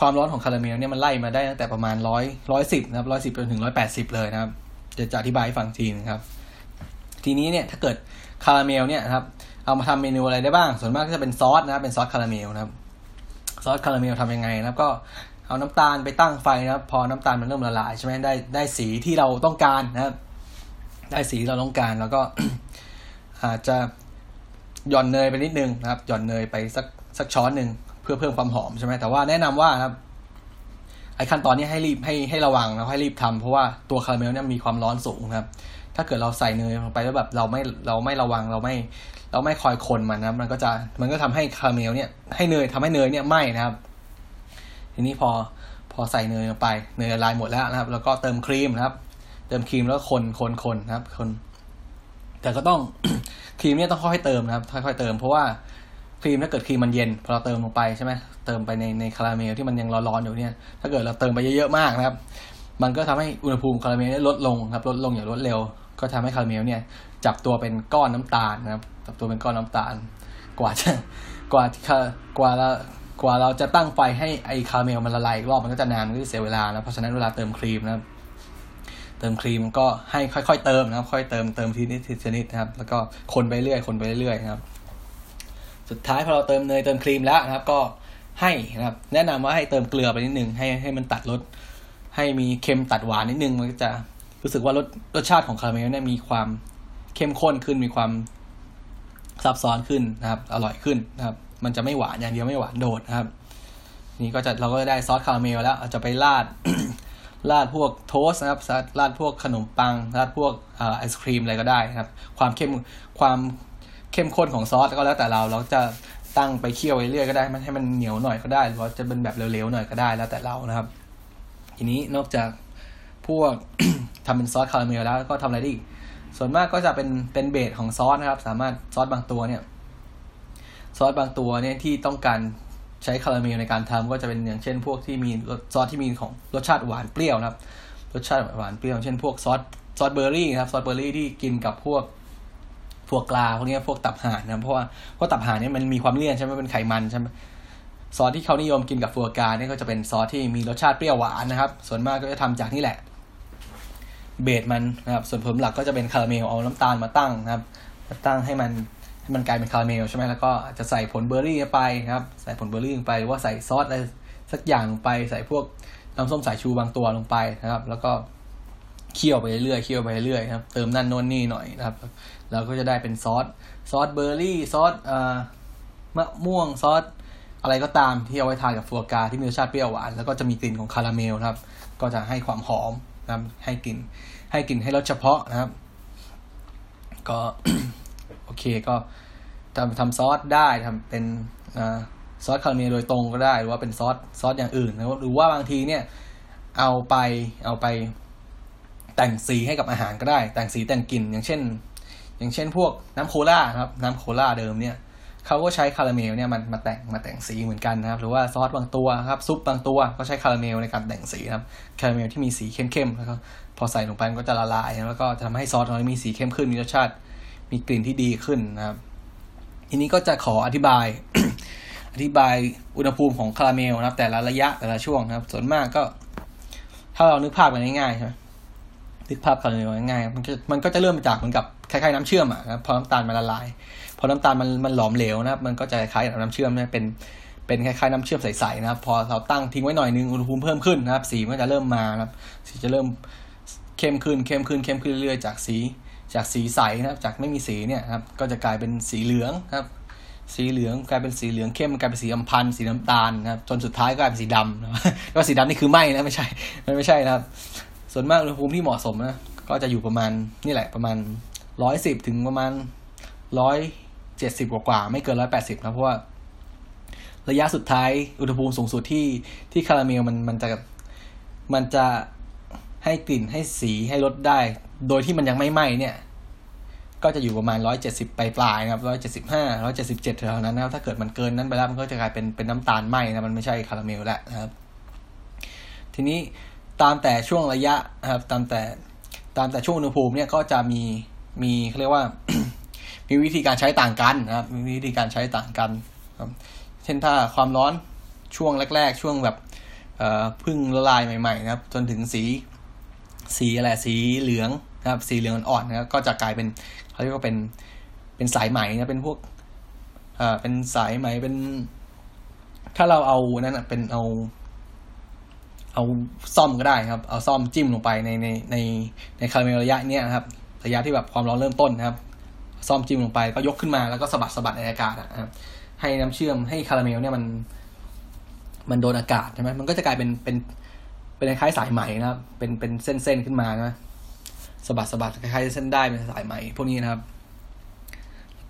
ความร้อนของคาราเมลเนี่ยมันไล่มาได้ตั้งแต่ประมาณหนึ่งร้อย หนึ่งร้อยสิบนะครับหนึ่งร้อยสิบจนถึงหนึ่งร้อยแปดสิบเลยนะครับจะจะอธิบายให้ฟังทีนึงครับทีนี้เนี่ยถ้าเกิดคาราเมลเนี่ยนะครับเอามาทำเมนูอะไรได้บ้างส่วนมากก็จะเป็นซอสนะครับเป็นซอสคาราเมลนะครับซอสคาราเมลทำยังไงนะครับก็เอาน้ำตาลไปตั้งไฟนะครับพอน้ำตาลมันเริ่มละลายใช่ไหมได้ได้สีที่เราต้องการนะครับได้สีที่เราต้องการแล้วก็ อาจจะหย่อนเนยไปนิดนึงนะครับหย่อนเนยไปสักสักช้อนนึงเพื่อเพิ่มความหอมใช่ไหมแต่ว่าแนะนำว่านะครับไอ้ขั้นตอนนี้ให้รีบให้ให้ระวังนะให้รีบทำเพราะว่าตัวคาราเมลเนี่ยมีความร้อนสูงครับถ้าเกิดเราใส่เนยลงไปแล้วแบบเราไม่เราไม่ระวังเราไม่เราไม่คอยคนมันนะมันก็จะมันก็ทำให้คาราเมลเนี่ยให้เนยทำให้เนยเนี่ยไหม้นะครับทีนี้พอพอใส่เนยลงไปเนยละลายหมดแล้วนะครับแล้วก็เติมครีมนะครับเติมครีมแล้วคนคนคนนะครับคนแต่ก็ต้อง ครีมเนี่ยต้องค่อยๆเติมนะครับค่อยๆเติมเพราะว่าครีมถ้าเกิดครีมมันเย็นพอเราเติมลงไปใช่ไหมเติมไปในในคาราเมลที่มันยังร้อนๆอยู่เนี่ยถ้าเกิดเราเติมไปเยอะๆมากนะครับมันก็ทำให้อุณหภูมิคาราเมลลดลงครับลดลงอย่างรวดเร็วก็ทำให้คาราเมลเนี่ยจับตัวเป็นก้อนน้ำตาลนะครับจับตัวเป็นก้อนน้ำตาลกว่าจะกว่ากว่าเรากว่าเราจะตั้งไฟให้ไอคาราเมลมันละลายอีกรอบมันก็จะนานมันก็เสียเวลานะเพราะฉะนั้นเวลาเติมครีมนะครับเติมครีมก็ให้ค่อยๆเติมนะครับค่อยเติมเติมทีนิดทีนิดนะครับแล้วก็คนไปเรื่อยคนไปเรื่อยนะครับสุดท้ายพอเราเติมเนยเติมครีมแล้วนะครับก็ให้นะครับแนะนำว่าให้เติมเกลือไปนิดนึงให้ให้มันตัดรสให้มีเค็มตัดหวานนิดนึงมันก็จะรู้สึกว่ารสรสชาติของคาราเมลเนี่ยมีความเข้มข้นขึ้นมีความซับซ้อนขึ้นนะครับอร่อยขึ้นนะครับมันจะไม่หวานอย่างเดียวไม่หวานโดดนะครับนี่ก็จะเราก็ได้ซอสคาราเมลแล้วจะไปราด ราดพวกโทสต์นะครับราดพวกขนมปังราดพวกเอ่อไอศครีมอะไรก็ได้นะครับความเข้มความเข้มข้นของซอสก็แล้วแต่เราเราจะตั้งไปเคี่ยวเรื่อยๆก็ได้มันให้มันเหนียวหน่อยก็ได้หรือว่าจะเป็นแบบเร็วๆหน่อยก็ได้แล้วแต่เรานะครับทีนี้นอกจากพวก ทำเป็นซอสคาราเมลแล้วก็ทำอะไรได้อีกส่วนมากก็จะเป็นเป็นเบสของซอสนะครับสามารถซอสบางตัวเนี่ยซอสบางตัวเนี่ยที่ต้องการใช้คาราเมลในการทำก็จะเป็นอย่างเช่นพวกที่มีซอสที่มีของรสชาติหวานเปรี้ยวนะครับรสชาติหวานเปรี้ยวเช่นพวกซอสซอสเบอร์รี่นะครับซอสเบอร์รี่ที่กินกับพวกพวกปลาพวกนี้พวกตับห่านนะเพราะว่าเพราะตับห่านเนี่ยมันมีความเลี่ยนใช่ไหมเป็นไขมันใช่ไหมซอสที่เขานิยมกินกับฟัวกราเนี่ยก็จะเป็นซอสที่มีรสชาติเปรี้ยวหวานนะครับส่วนมากก็จะทำจากนี่แหละเบสมันนะครับส่วนผสมหลักก็จะเป็นคาราเมลเอาน้ำตาลมาตั้งนะครับตั้งให้มันให้มันกลายเป็นคาราเมลใช่ไหมแล้วก็จะใส่ผลเบอร์รี่ไปนะครับใส่ผลเบอร์รี่ลงไปหรือว่าใส่ซอสอะไรสักอย่างลงไปใส่พวกน้ำส้มสายชูบางตัวลงไปนะครับแล้วก็เคี่ยวไปเรื่อยเคี่ยวไปเรื่อยครับเติมนั่นโน่นนี่หน่อยนะครับแล้วก็จะได้เป็นซอสซอสเบอร์รี่ซอสอ่ามะม่วงซอสอะไรก็ตามที่เอาไว้ทานกับฟัวกราที่มีรสชาติเปรี้ยวหวานแล้วก็จะมีกลิ่นของคาราเมลนะครับก็จะให้ความหอมนะครับให้กลิ่นให้กลิ่นให้รสเฉพาะนะครับก็ โอเคก็ทำทำซอสได้ทำเป็นอ่าซอสคาราเมลโดยตรงก็ได้หรือว่าเป็นซอสซอสอย่างอื่นนะครับหรือว่าบางทีเนี่ยเอาไปเอาไปแต่งสีให้กับอาหารก็ได้แต่งสีแต่งกลิ่นอย่างเช่นอย่างเช่นพวกน้ำโคลาครับน้ำโคลาเดิมเนี่ยเขาก็ใช้คาราเมลเนี่ยมันมาแต่งมาแต่งสีเหมือนกันนะครับหรือว่าซอสบางตัวครับซุปบางตัวก็ใช้คาราเมลในการแต่งสีนะครับคาราเมลที่มีสีเข้มๆนะครับพอใส่ลงไปมันก็จะละลายแล้วก็ทำให้ซอสมันมีสีเข้มขึ้นมีรสชาติมีกลิ่นที่ดีขึ้นนะครับทีนี้ก็จะขออธิบาย อธิบายอุณหภูมิของคาราเมลนะครับแต่ละระยะแต่ละช่วงนะครับส่วนมากก็ถ้าเรานึกภาพกันง่ายๆใช่ไหมนึกภาพคาราเมลง่ายๆมันก็มันก็จะเริ่มจากเหมือนกับคล้ายๆน้ำเชื่อมอ่ะนะพอน้ำตาลมันละลายพอน้ำตาลมันมันหลอมเหลวนะครับมันก็จะคล้ายกับน้ำเชื่อมนะเป็นเป็นคล้ายๆน้ำเชื่อมใสๆนะครับพอเราตั้งทิ้งไว้หน่อยนึงอุณหภูมิเพิ่มขึ้นนะครับสีมันจะเริ่มมานะครับสีจะเริ่มเข้มขึ้นเข้มขึ้นเข้มขึ้นเรื่อยๆจากสีจากสีใสนะครับจากไม่มีสีเนี่ยครับก็จะกลายเป็นสีเหลืองครับสีเหลืองกลายเป็นสีเหลืองเข้มกลายเป็นสีอมพันธ์สีน้ำตาลนะครับจนสุดท้ายก็กลายเป็นสีดำนะก็สีดำนี่คือไหม้นะไม่ใช่มันไม่ใช่นะครับส่วนมากอุณหภูมิที่เหมาะสมนะก็จะอยู่ประมาณนี่แหละประมาณหนึ่งร้อยสิบถึงประมาณหนึ่งร้อยเจ็ดสิบกว่าๆไม่เกินหนึ่งร้อยแปดสิบนะเพราะว่าระยะสุดท้ายอุณหภูมิสูงสุดที่ที่คาราเมลมันมันจะมันจะให้กลิ่นให้สีให้รสได้ โดยที่มันยังไม่ไหม้เนี่ยก็จะอยู่ประมาณหนึ่งร้อยเจ็ดสิบปลายๆนะครับหนึ่งร้อยเจ็ดสิบห้า หนึ่งร้อยเจ็ดสิบเจ็ดเท่านั้นนะครับถ้าเกิดมันเกินนั้นไปแล้วมันก็จะกลายเป็นเป็นน้ำตาลไหม้นะมันไม่ใช่คาราเมลแล้วนะครับทีนี้ตามแต่ช่วงระยะนะครับตามแต่ตามแต่ช่วงอุณหภูมิเนี่ยก็จะมีมีเค้าเรียกว่า มีวิธีการใช้ต่างกันนะครับมีวิธีการใช้ต่างกันครับเช่นถ้าความร้อนช่วงแรกๆช่วงแบบเอ่อพึ่งละลายใหม่ๆนะครับจนถึงสีสีอะไรสีเหลืองนะครับสีเหลืองอ่อนๆนะครับก็จะกลายเป็นเค้าเรียกว่าเป็นเป็นสายไหมนะเป็นพวกเอ่อเป็นสายไหมเป็นถ้าเราเอานั่นนะเป็นเอาเอาซ่อมก็ได้ครับเอาซ่อมจิ้มลงไปในในในในคาราเมลระยะเนี้ยนะครับระยะที่แบบความร้อนเริ่มต้นนะครับซ่อมจิ้มลงไปก็ยกขึ้นมาแล้วก็สะบัดสะบัดในอากาศอ่ะให้น้ำเชื่อมให้คาราเมลเนี่ยมันมันโดนอากาศใช่ไหมมันก็จะกลายเป็นเป็นเป็นคล้ายสายไหมนะครับเป็นเป็นเส้นเส้นขึ้นมานะสะบัดสะบัดคล้ายเส้นได้เป็นสายไหมพวกนี้นะครับ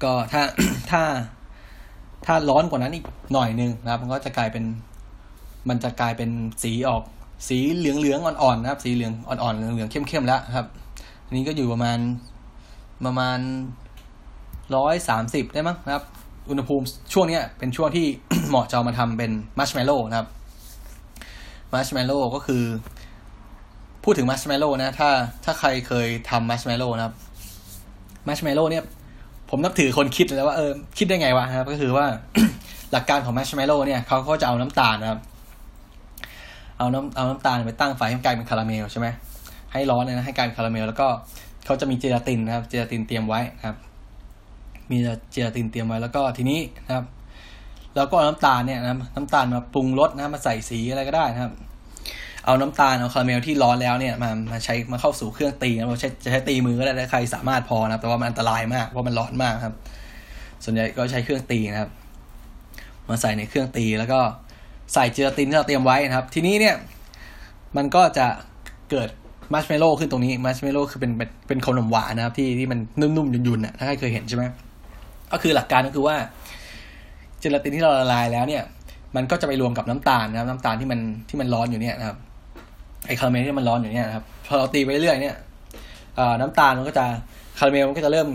ก็ถ้า ถ้าถ้าร้อนกว่านั้นอีกหน่อยนึงนะครับมันก็จะกลายเป็นมันจะกลายเป็นสีออกสีเหลืองเหลืองอ่อนๆนะครับสีเหลืองอ่อนๆเหลืองๆเข้มๆแล้วครับอันนี้ก็อยู่ประมาณประมาณหนึ่งร้อยสามสิบได้มั้งนะครับอุณหภูมิช่วงนี้เป็นช่วงที่ เหมาะจะมาทำเป็นมัชเมลโล่นะครับมัชเมลโล่ก็คือพูดถึงมัชเมลโล่นะถ้าถ้าใครเคยทำมัชเมลโล่นะครับมัชเมลโล่เนี่ยผมนับถือคนคิดแล้วว่าเออคิดได้ไงวะนะครับก็คือว่า หลักการของมัชเมลโล่เนี่ยเขาก็จะเอาน้ำตาลนะครับเอาน้ำเอาน้ำตาลไปตั้งไฟให้กลายเป็นคาราเมลใช่ไหมให้ร้อนเลยนะให้กลายเป็นคาราเมลแล้วก็เขาจะมีเจลาตินนะครับเจลาตินเตรียมไว้นะครับมีเจลาตินเตรียมไว้แล้วก็ทีนี้นะครับแล้วก็เอาน้ำตาลเนี่ยนะน้ำตาลมาปรุงรสนะมาใส่สีอะไรก็ได้นะครับเอาน้ำตาลเอาคาราเมลที่ร้อนแล้วเนี่ยมามาใช้มาเข้าสู่เครื่องตีนะเราใช้จะใช้ตีมือก็ได้ใครสามารถพอนะแต่ว่ามันอันตรายมากเพราะมันร้อนมากครับส่วนใหญ่ก็ใช้เครื่องตีนะครับมาใส่ในเครื่องตีแล้วก็ใส่เจลาตินที่เราเตรียมไว้นะครับทีนี้เนี่ยมันก็จะเกิดมัชเมลโล่ขึ้นตรงนี้มัชเมลโล่คือเป็นเป็นขนมหวานนะครับที่ที่มันนุ่มๆยุ่นๆน่ะถ้าใครเคยเห็นใช่ไหมก็คือหลักการก็คือว่าเจลาตินที่เราละลายแล้วเนี่ยมันก็จะไปรวมกับน้ำตาลนะครับน้ำตาลที่มันที่มันร้อนอยู่เนี่ยนะครับไอคาราเมลที่มันร้อนอยู่เนี่ยนะครับพอเราตีไปเรื่อยเนี่ยน้ำตาลมันก็จะคาราเมลมันก็จะเริ่ม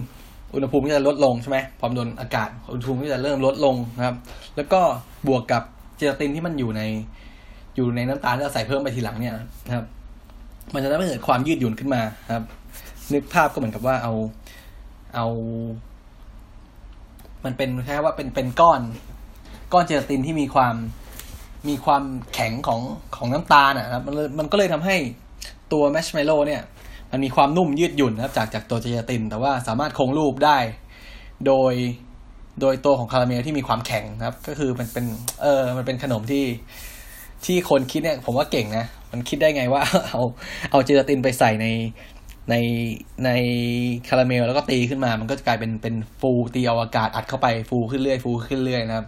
อุณหภูมิก็จะลดลงใช่ไหมพอมันโดนอากาศอุณหภูมิก็จะเริ่มลดลงนะครับแล้วก็บวกกับเจลาตินที่มันอยู่ในอยู่ในน้ำตาลที่เราใส่เพิ่มไปทีหลังเนี่ยนะครับมันจะทำให้เกิดความยืดหยุ่นขึ้นมาครับนึกภาพก็เหมือนกับว่าเอาเอามันเป็นแค่ว่าเป็นเป็นก้อนก้อนเจลาตินที่มีความมีความแข็งของของน้ำตาลนะครับมันมันก็เลยทำให้ตัวมัชเมลโล่เนี่ยมันมีความนุ่มยืดหยุ่นนะครับจากจากตัวเจลาตินแต่ว่าสามารถคงรูปได้โดยโดยตัวของคาราเมลที่มีความแข็งนะครับก็คือมันเป็นเออมันเป็นขนมที่ที่คนคิดเนี่ยผมว่าเก่งนะมันคิดได้ไงว่าเอาเอาเจลาตินไปใส่ในในในคาราเมลแล้วก็ตีขึ้นมามันก็จะกลายเป็นเป็นฟูตีเอาอากาศอัดเข้าไปฟูขึ้นเรื่อยฟูขึ้นเรื่อยนะครับ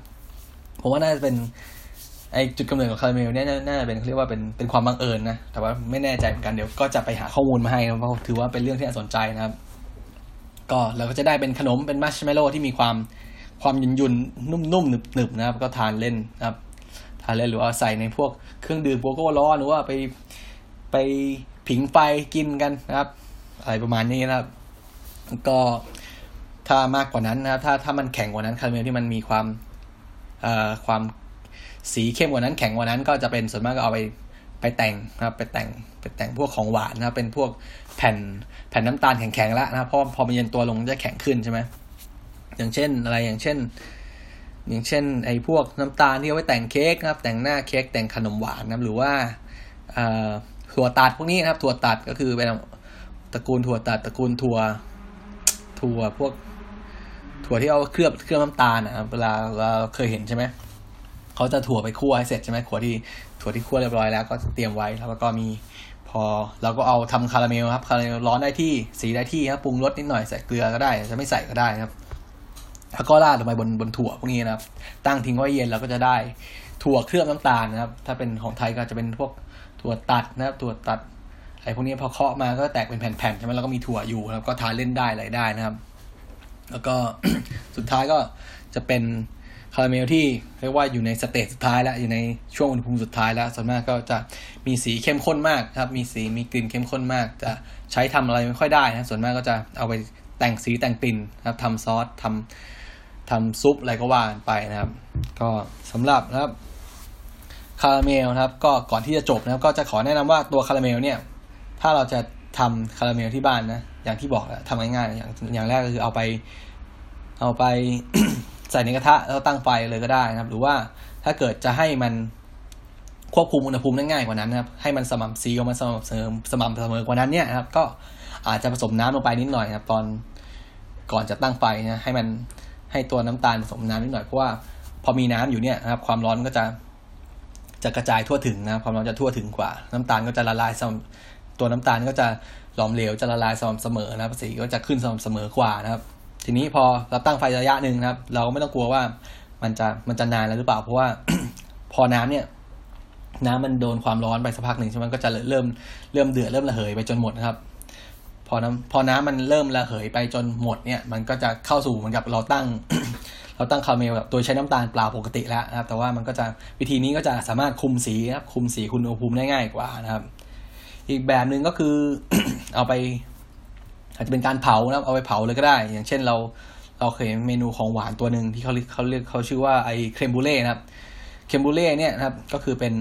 ผมว่าน่าจะเป็นไอจุดกำเนิดของคาราเมลเนี่ยน่าจะเป็นเรียกว่าเป็นเป็นความบังเอิญนะแต่ว่าไม่แน่ใจเหมือนกันเดี๋ยวก็จะไปหาข้อมูลมาให้นะเพราะถือว่าเป็นเรื่องที่น่าสนใจนะครับก็เราก็จะได้เป็นขนมเป็นมัชเมลโล่ที่มีความความยุ่นๆนุ่มๆหนึบๆนะครับก็ทานเล่นนะครับทานเล่นหรือว่าใส่ในพวกเครื่องดื่มโกโก้ร้อนหรือว่าไปไปผิงไฟกินกันนะครับอะไรประมาณนี้นะครับก็ถ้ามากกว่านั้นนะครับถ้าถ้ามันแข็งกว่านั้นคาราเมลที่มันมีความเอ่อความสีเข้มกว่านั้นแข็งกว่านั้นก็จะเป็นส่วนมากก็เอาไปไปแต่งนะครับไปแต่งไปแต่งพวกของหวานนะครับเป็นพวกแผ่นแผ่นน้ำตาลแข็งๆแล้วนะครับเพราะพอมันเย็นตัวลงจะแข็งขึ้นใช่ไหมอย่างเช่นอะไรอย่างเช่นอย่างเช่นไอ้พวกน้ำตาลที่เอาไว้แต่งเค้กนะครับแต่งหน้าเค้กแต่งขนมหวานนะหรือว่าถั่วตัดพวกนี้นะครับถั่วตัดก็คือเป็นตระกูลถั่วตัดตระกูลถั่วถั่วพวกถั่วที่เอาเคลือบเคลือบน้ำตาลนะครับเวลาเราเคยเห็นใช่ไหมเขาจะถั่วไปคั่วให้เสร็จใช่ไหมถั่วที่ถั่วที่คั่วเรียบร้อยแล้วก็เตรียมไว้แล้วก็มีพอเราก็เอาทำคาราเมลครับคาราเมลร้อนได้ที่สีได้ที่ครับปรุงรสนิดหน่อยใส่เกลือก็ได้จะไม่ใส่ก็ได้ครับแล้วก็ราดลงไปบนบนถั่วพวกนี้นะครับตั้งทิ้งไว้เย็นเราก็จะได้ถั่วเคลือบน้ำตาลนะครับถ้าเป็นของไทยก็จะเป็นพวกถั่วตัดนะครับถั่วตัดไอ้พวกนี้พอเคาะมาก็แตกเป็นแผ่นๆใช่ไหมแล้วก็มีถั่วอยู่ครับก็ทานเล่นได้อะไรได้นะครับแล้วก็ สุดท้ายก็จะเป็น คาราเมลที่เรียกว่าอยู่ในสเตจสุดท้ายแล้วอยู่ในช่วงอุณหภูมิสุดท้ายแล้วส่วนมากก็จะมีสีเข้มข้นมากครับมีสีมีกลิ่นเข้มข้นมากจะใช้ทำอะไรไม่ค่อยได้นะส่วนมากก็จะเอาไปแต่งสีแต่งกลิ่นครับทำซอสทำทำซุปอะไรก็ว่ากันไปนะครับก็สำหรับนะครับคาราเมลนะครับก็ก่อนที่จะจบนะครับก็จะขอแนะนำว่าตัวคาราเมลเนี่ยถ้าเราจะทำคาราเมลที่บ้านนะอย่างที่บอกทำง่ายๆอย่างอย่างแรกก็คือเอาไปเอาไป ใส่ในกระทะแล้วตั้งไฟเลยก็ได้นะครับหรือว่าถ้าเกิดจะให้มันควบคุมอุณหภูมิง่ายกว่านั้นนะครับให้มันสม่ำสีของมันสม่ำเสมอสม่ำเสมอกว่านั้นเนี่ยนะครับก็อาจจะผสมน้ำลงไปนิดหน่อยนะครับตอนก่อนจะตั้งไฟนะให้มันให้ตัวน้ำตาลผสมน้ำนิดหน่อยเพราะว่าพอมีน้ำอยู่เนี่ยนะครับความร้อนก็จะจะกระจายทั่วถึงนะความร้อนจะทั่วถึงกว่าน้ำตาลก็จะละลายตัวน้ำตาลก็จะหลอมเหลวจะละลายสม่ำเสมอนะสีก็จะขึ้นสม่ำเสมอกว่านะครับทีนี้พอเราตั้งไฟระยะนึงนะครับเราก็ไม่ต้องกลัวว่ามันจะมันจะนานแล้วหรือเปล่าเพราะว่า พอน้ำเนี่ยน้ำมันโดนความร้อนไปสักพักหนึ่งใช่ไหมก็จะเริ่มเริ่มเดือดเริ่มระเหยไปจนหมดนะครับพอน้ำพอน้ำมันเริ่มระเหยไปจนหมดเนี่ยมันก็จะเข้าสู่เหมือนกับเราตั้ง เราตั้งคาราเมลแบบโดยใช้น้ำตาลเปล่าปกติแล้วนะครับแต่ว่ามันก็จะวิธีนี้ก็จะสามารถคุมสีนะครับคุมสีคุณอุณหภูมิได้ง่ายกว่านะครับอีกแบบนึงก็คือ เอาไปอาจจะเป็นการเผานะครับเอาไปเผาเลยก็ได้อย่างเช่นเราเราเคยเมนูของหวานตัวนึงที่เขาเขาเรียกเขาชื่อว่าไอเครมบูเล่นะครับเครมบูเล่เนี่ยนะครับก็คือเป็น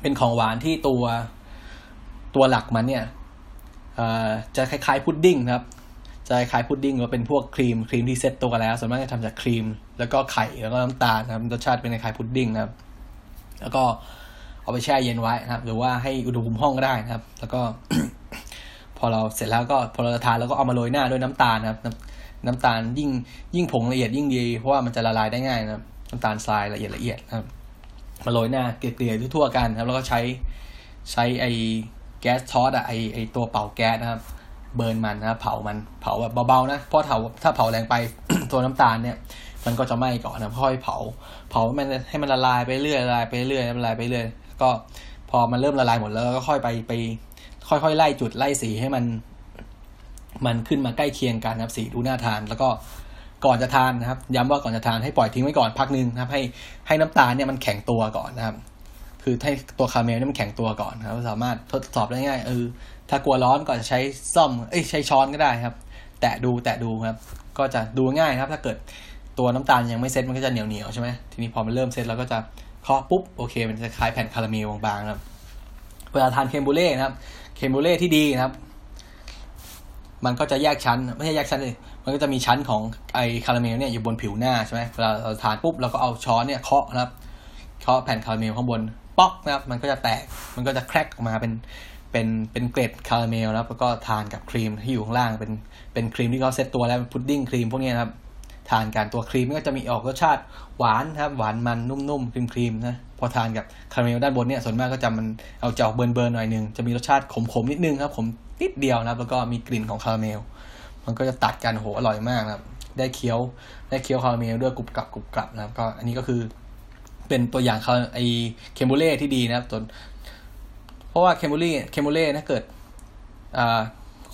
เป็นของหวานที่ตัวตัวหลักมันเนี่ยจะคล้ายๆพุดดิ้งนะครับจะคล้ายพุดดิ้งหรือเป็นพวกครีมครีมที่เซ็ตตัวกันแล้วส่วนมากจะทำจากครีมแล้วก็ไข่แล้วก็น้ำตาลนะครับรสชาติเป็นคล้ายพุดดิ้งนะครับแล้วก็เอาไปแช่เย็นไว้นะครับหรือว่าให้อุณหภูมิห้องก็ได้นะครับแล้วก็ พอเราเสร็จแล้วก็พอเราทานแล้วก็เอามาโรยหน้าด้วยน้ำตาลนะครับน้ำตาลยิ่งยิ่งผงละเอียดยิ่งดีเพราะว่ามันจะละลายได้ง่ายนะครับน้ำตาลทรายละเอียดละเอียดนะครับมาโรยหน้าเกลี่ยๆทั่วๆกันครับแล้วก็ใช้ใช้ไอ้แก๊สทอดอะไอ้ไอ้ตัวเป่าแก๊สนะครับเบิร์นมันนะเผามันเผาแบบเบาๆนะเพราะเผาถ้าเผาแรงไป ตัวน้ำตาลเนี่ยมันก็จะไหม้ก่อนนะค่อยเผาเผาให้มันให้มันละลายไปเรื่อยละลายไปเรื่อยละลายไปเรื่อยก็พอมันเริ่มละลายหมดแล้วก็ค่อยไปไปค่อยๆไล่จุดไล่สีให้มันมันขึ้นมาใกล้เคียงกันนะครับสีดูน่าทานแล้วก็ก่อนจะทานนะครับย้ำว่าก่อนจะทานให้ปล่อยทิ้งไว้ก่อนพักนึงนะครับให้ให้น้ำตาลเนี่ยมันแข็งตัวก่อนนะครับคือให้ตัวคาราเมลเนี่ยมันแข็งตัวก่อนนะครับสามารถทดสอบได้ง่ายเออถ้ากลัวร้อนก็จะใช้ซ่อมเอ้ยใช้ช้อนก็ได้ครับแตะดูแตะดูครับก็จะดูง่ายครับถ้าเกิดตัวน้ำตาลยังไม่เซ็ตมันก็จะเหนียวๆใช่ไหมทีนี้พอมันเริ่มเซ็ตแล้วก็จะเคาะปุ๊บโอเคมันจะคล้ายแผ่นคาราเมลบางๆครับเวลาทานเครมบูเล่นะครับเครมบูเล่ที่ดีนะครับมันก็จะแยกชั้นไม่ใช่แยกชั้นเลยมันก็จะมีชั้นของไอคาราเมลเนี่ยอยู่บนผิวหน้าใช่ไหมเวลาเราทานปุ๊บเราก็เอาช้อนเนี่ยเคาะนะครับเคาะแผ่นคาราเมลข้างบนป๊อกนะครับมันก็จะแตกมันก็จะแครกออกมาเป็นเป็นเป็นเกล็ดคาราเมลนะครับแล้วก็ทานกับครีมที่อยู่ข้างล่างเป็นเป็นครีมที่เขาเซตตัวแล้วพุดดิ้งครีมพวกนี้นะครับทานกันตัวครีมก็จะมีออกรสชาติหวานครับหวานมันนุ่มๆครีมๆนะพอทานกับคาราเมลด้านบนเนี่ยส่วนมากก็จะมันเอาจะออกเบิร์นๆหน่อยนึงจะมีรสชาติขมๆนิดนึงครับขมนิดเดียวนะครับแล้วก็มีกลิ่นของคาราเมลมันก็จะตัดกันโหอร่อยมากนะครับได้เคี้ยวได้เคี้ยวคาราเมลด้วยกรุบกรับกรุบกรับนะครับก็อันนี้ก็คือเป็นตัวอย่างไอเคมบูเล่ที่ดีนะครับตัวเพราะว่าเคมบูเล่เคมบูเล่ถ้าเกิดอ่า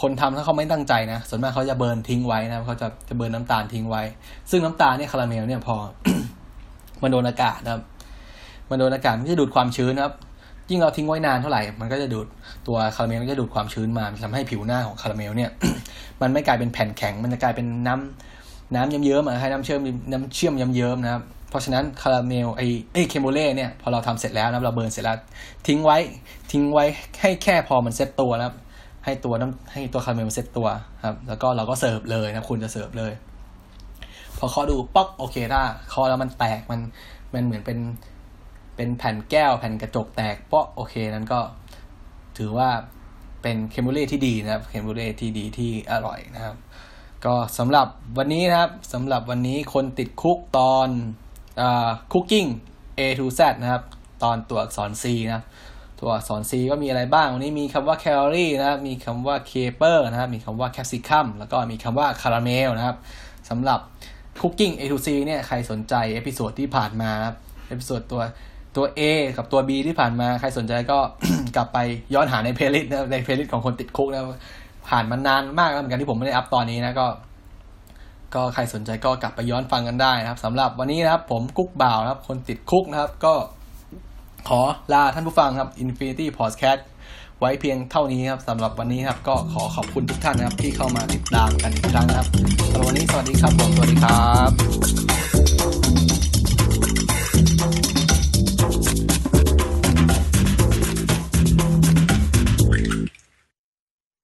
คนทำถ้าเขาไม่ตั้งใจนะส่วนมากเขาจะเบิร์นทิ้งไว้นะครับเขาจะจะเบิร์นน้ำตาลทิ้งไว้ซึ่งน้ำตาลเนี่ยคาราเมลเนี่ยพอ มันโดนอากาศนะครับมันโดนอากาศมันจะดูดความชื้นนะครับยิ่งเราทิ้งไว้นานเท่าไหร่มันก็จะดูดตัวคาราเมลก็จะดูดความชื้นมาทำให้ผิวหน้าของคาราเมลเนี่ย มันไม่กลายเป็นแผ่นแข็งมันจะกลายเป็นน้ำน้ำเยิ้มๆให้น้ำเชื่อมน้ำเชื่อมเยิ้มๆนะครับเพราะฉะนั้นคาราเมลไอเอ้ยเคมบูเล่เนี่ยพอเราทำเสร็จแล้วนะครับเราเบิร์นเสร็จแล้วทิ้งไว้ทิ้งไว้ให้แค่พอมันเซ็ตตัวนะครับให้ตัวน้ำให้ตัวคาราเมลเซ็ตตัวครับแล้วก็เราก็เสิร์ฟเลยนะคุณจะเสิร์ฟเลยพอเคาะดูป๊อกโอเคได้เคาะแล้วมันแตกมันมันเหมือนเป็นเป็นแผ่นแก้วแผ่นกระจกแตกป๊อกโอเคนั้นก็ถือว่าเป็นเคมบูเล่ที่ดีนะครับเคมบูเล่ที่ดีที่อร่อยนะครับก็สำหรับวันนี้นะครับสำหรับวันนี้คนติดคุกตอนเอ่อ Cooking A to Z นะครับตอนตัวอักษร C นะตัวอักษร C ก็มีอะไรบ้างวันนี้มีคำว่าแคลอรี่นะครับมีคำว่าเคเปอร์นะครับมีคำว่าแคปซิคัมแล้วก็มีคำว่าคาราเมลนะครับสำหรับ Cooking A to Z เนี่ยใครสนใจเอพิโซดที่ผ่านมาครับเอพิโซดตัวตัว A กับตัว B ที่ผ่านมาใครสนใจก็ กลับไปย้อนหาในเพลย์ลิสต์นะในเพลย์ลิสต์ของคนติดคุกนะผ่านมานานมากแล้วเหมือนกันที่ผมไม่ได้อัพตอนนี้นะก็ ก็ใครสนใจก็กลับไปย้อนฟังกันได้นะครับสำหรับวันนี้นะครับผมกุ๊กบ่าวนะครับคนติดคุกนะครับก็ขอลาท่านผู้ฟังครับ Infinity Podcast ไว้เพียงเท่านี้ครับสำหรับวันนี้ครับก็ขอขอบคุณทุกท่านนะครับที่เข้ามาติดตามกันอีกครั้งครับสำหรับวันนี้สวัสดีครับผมสวัสดีครับ